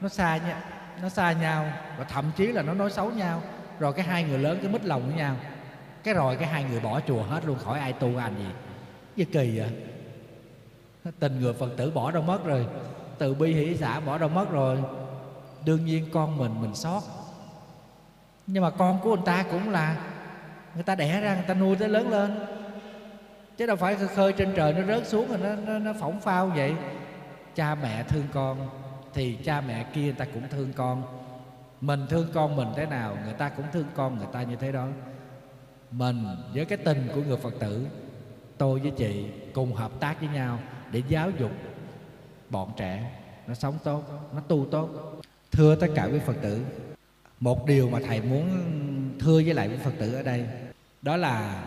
nó xa nhau, nó xa nhau, và thậm chí là nó nói xấu nhau. Rồi cái hai người lớn cứ mít lòng với nhau, cái rồi cái hai người bỏ chùa hết luôn, khỏi ai tu hành gì. Với kỳ vậy, tình người Phật tử bỏ đâu mất rồi, từ bi hỷ xã bỏ đâu mất rồi. Đương nhiên con mình mình xót, nhưng mà con của người ta cũng là người ta đẻ ra, người ta nuôi tới lớn lên, chứ đâu phải khơi trên trời nó rớt xuống rồi nó, nó, nó phỏng phao vậy. Cha mẹ thương con thì cha mẹ kia người ta cũng thương con. Mình thương con mình thế nào, người ta cũng thương con người ta như thế đó. Mình với cái tình của người Phật tử, tôi với chị cùng hợp tác với nhau để giáo dục bọn trẻ nó sống tốt, nó tu tốt. Thưa tất cả quý Phật tử, một điều mà thầy muốn thưa với lại quý Phật tử ở đây, đó là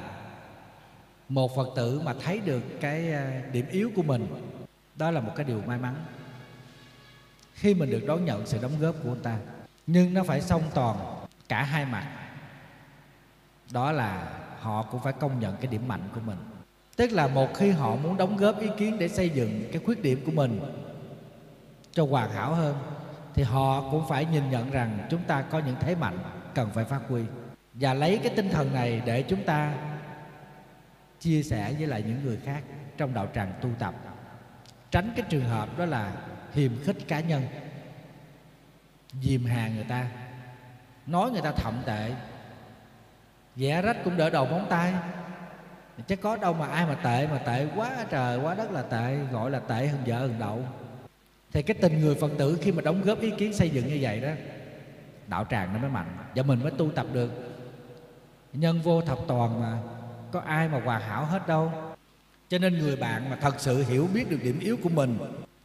một Phật tử mà thấy được cái điểm yếu của mình, đó là một cái điều may mắn khi mình được đón nhận sự đóng góp của người ta. Nhưng nó phải song toàn cả hai mặt, đó là họ cũng phải công nhận cái điểm mạnh của mình. Tức là một khi họ muốn đóng góp ý kiến để xây dựng cái khuyết điểm của mình cho hoàn hảo hơn, thì họ cũng phải nhìn nhận rằng chúng ta có những thế mạnh cần phải phát huy, và lấy cái tinh thần này để chúng ta chia sẻ với lại những người khác trong đạo tràng tu tập. Tránh cái trường hợp đó là hiềm khích cá nhân, dìm hàng người ta, nói người ta thậm tệ, vẽ rách cũng đỡ đầu móng tay. Chứ có đâu mà ai mà tệ, mà tệ quá trời quá đất là tệ, gọi là tệ hơn vợ hơn đậu. Thì cái tình người Phật tử khi mà đóng góp ý kiến xây dựng như vậy đó, đạo tràng nó mới mạnh và mình mới tu tập được. Nhân vô thập toàn mà, có ai mà hoàn hảo hết đâu. Cho nên người bạn mà thật sự hiểu biết được điểm yếu của mình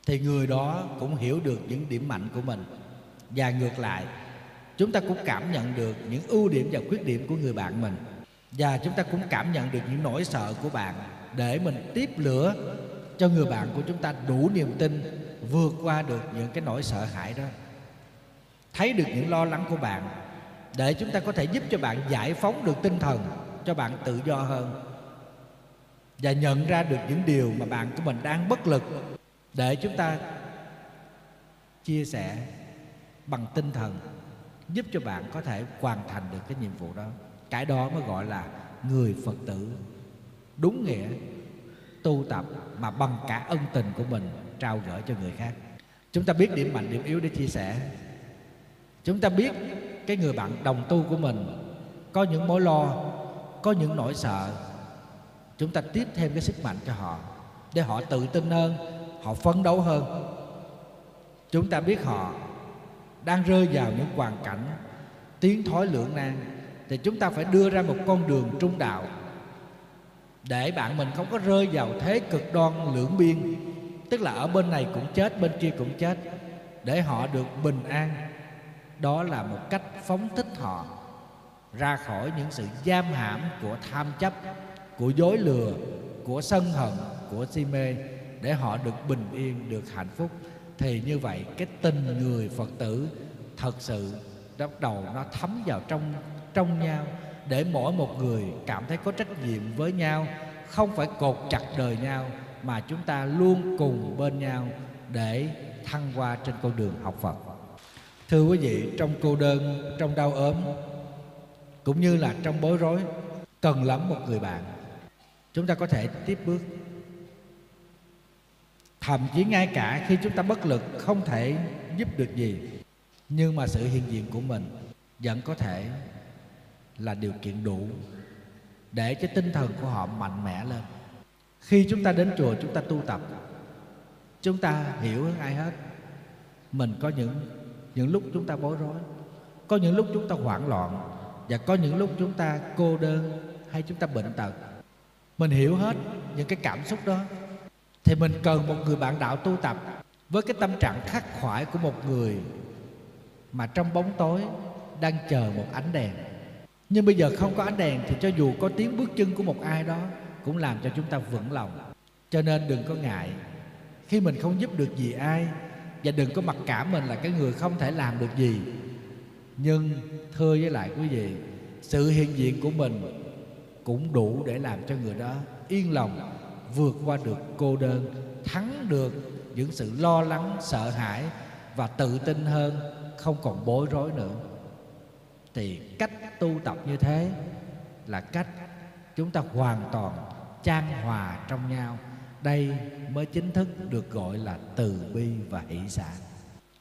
thì người đó cũng hiểu được những điểm mạnh của mình. Và ngược lại, chúng ta cũng cảm nhận được những ưu điểm và khuyết điểm của người bạn mình, và chúng ta cũng cảm nhận được những nỗi sợ của bạn, để mình tiếp lửa cho người bạn của chúng ta đủ niềm tin vượt qua được những cái nỗi sợ hãi đó. Thấy được những lo lắng của bạn để chúng ta có thể giúp cho bạn giải phóng được tinh thần, cho bạn tự do hơn. Và nhận ra được những điều mà bạn của mình đang bất lực để chúng ta chia sẻ bằng tinh thần, giúp cho bạn có thể hoàn thành được cái nhiệm vụ đó. Cái đó mới gọi là người Phật tử đúng nghĩa, tu tập mà bằng cả ân tình của mình trao gửi cho người khác. Chúng ta biết điểm mạnh, điểm yếu để chia sẻ. Chúng ta biết cái người bạn đồng tu của mình có những mối lo, có những nỗi sợ. Chúng ta tiếp thêm cái sức mạnh cho họ để họ tự tin hơn, họ phấn đấu hơn. Chúng ta biết họ đang rơi vào những hoàn cảnh tiến thoái lưỡng nan thì chúng ta phải đưa ra một con đường trung đạo để bạn mình không có rơi vào thế cực đoan lưỡng biên, tức là ở bên này cũng chết, bên kia cũng chết, để họ được bình an. Đó là một cách phóng thích họ ra khỏi những sự giam hãm của tham chấp, của dối lừa, của sân hận, của si mê, để họ được bình yên, được hạnh phúc. Thì như vậy cái tình người Phật tử thật sự bắt đầu nó thấm vào trong trong nhau, để mỗi một người cảm thấy có trách nhiệm với nhau, không phải cột chặt đời nhau, mà chúng ta luôn cùng bên nhau để thăng hoa trên con đường học Phật. Thưa quý vị, trong cô đơn, trong đau ốm, cũng như là trong bối rối, cần lắm một người bạn. Chúng ta có thể tiếp bước. Thậm chí ngay cả khi chúng ta bất lực, không thể giúp được gì, nhưng mà sự hiện diện của mình vẫn có thể là điều kiện đủ để cho tinh thần của họ mạnh mẽ lên. Khi chúng ta đến chùa, chúng ta tu tập, chúng ta hiểu hơn ai hết. Mình có những, những lúc chúng ta bối rối, có những lúc chúng ta hoảng loạn, và có những lúc chúng ta cô đơn hay chúng ta bệnh tật. Mình hiểu hết những cái cảm xúc đó. Thì mình cần một người bạn đạo tu tập với cái tâm trạng khắc khoải của một người mà trong bóng tối đang chờ một ánh đèn. Nhưng bây giờ không có ánh đèn thì cho dù có tiếng bước chân của một ai đó cũng làm cho chúng ta vững lòng. Cho nên đừng có ngại khi mình không giúp được gì ai, và đừng có mặc cảm mình là cái người không thể làm được gì. Nhưng thưa với lại quý vị, sự hiện diện của mình cũng đủ để làm cho người đó yên lòng, vượt qua được cô đơn, thắng được những sự lo lắng, sợ hãi và tự tin hơn, không còn bối rối nữa. Thì cách tu tập như thế là cách chúng ta hoàn toàn chan hòa trong nhau. Đây mới chính thức được gọi là từ bi và hỷ xả.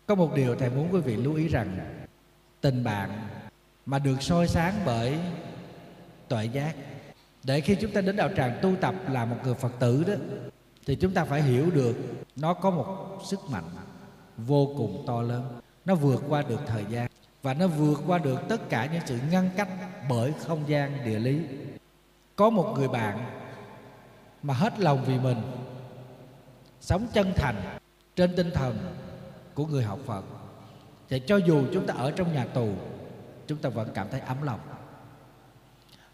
Có một điều Thầy muốn quý vị lưu ý rằng, tình bạn mà được soi sáng bởi tuệ giác, để khi chúng ta đến đạo tràng tu tập là một người Phật tử đó, thì chúng ta phải hiểu được nó có một sức mạnh vô cùng to lớn. Nó vượt qua được thời gian, và nó vượt qua được tất cả những sự ngăn cách bởi không gian, địa lý. Có một người bạn mà hết lòng vì mình, sống chân thành trên tinh thần của người học Phật, thì cho dù chúng ta ở trong nhà tù, chúng ta vẫn cảm thấy ấm lòng.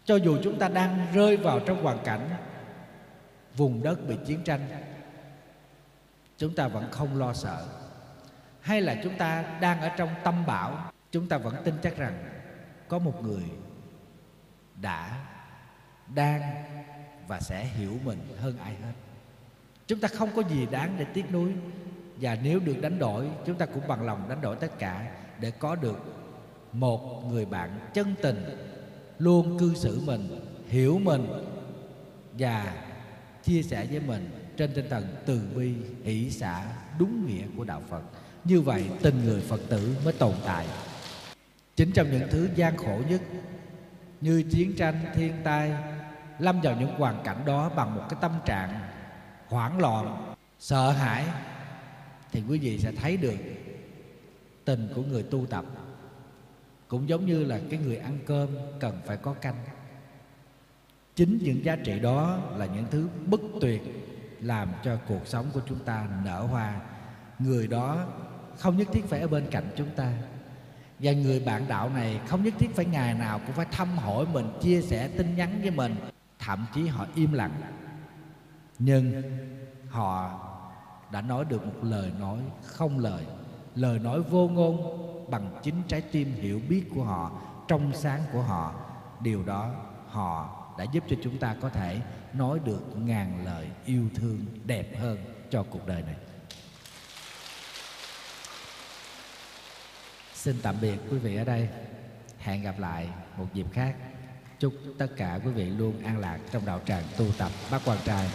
Cho dù chúng ta đang rơi vào trong hoàn cảnh vùng đất bị chiến tranh, chúng ta vẫn không lo sợ. Hay là chúng ta đang ở trong tâm bão, chúng ta vẫn tin chắc rằng có một người đã, đang và sẽ hiểu mình hơn ai hết. Chúng ta không có gì đáng để tiếc nuối, và nếu được đánh đổi, chúng ta cũng bằng lòng đánh đổi tất cả để có được một người bạn chân tình, luôn cư xử mình, hiểu mình và chia sẻ với mình trên tinh thần từ bi, hỷ xả đúng nghĩa của đạo Phật. Như vậy tình người Phật tử mới tồn tại. Chính trong những thứ gian khổ nhất như chiến tranh, thiên tai, lâm vào những hoàn cảnh đó bằng một cái tâm trạng hoảng loạn, sợ hãi, thì quý vị sẽ thấy được tình của người tu tập Cũng giống như là cái người ăn cơm cần phải có canh. Chính những giá trị đó là những thứ bất tuyệt làm cho cuộc sống của chúng ta nở hoa. Người đó không nhất thiết phải ở bên cạnh chúng ta, và người bạn đạo này không nhất thiết phải ngày nào cũng phải thăm hỏi mình, chia sẻ tin nhắn với mình. Thậm chí họ im lặng, nhưng họ đã nói được một lời nói không lời, lời nói vô ngôn bằng chính trái tim hiểu biết của họ, trong sáng của họ. Điều đó họ đã giúp cho chúng ta có thể nói được ngàn lời yêu thương đẹp hơn cho cuộc đời này. Xin tạm biệt quý vị ở đây. Hẹn gặp lại một dịp khác. Chúc tất cả quý vị luôn an lạc trong đạo tràng tu tập Bát Quan Trai.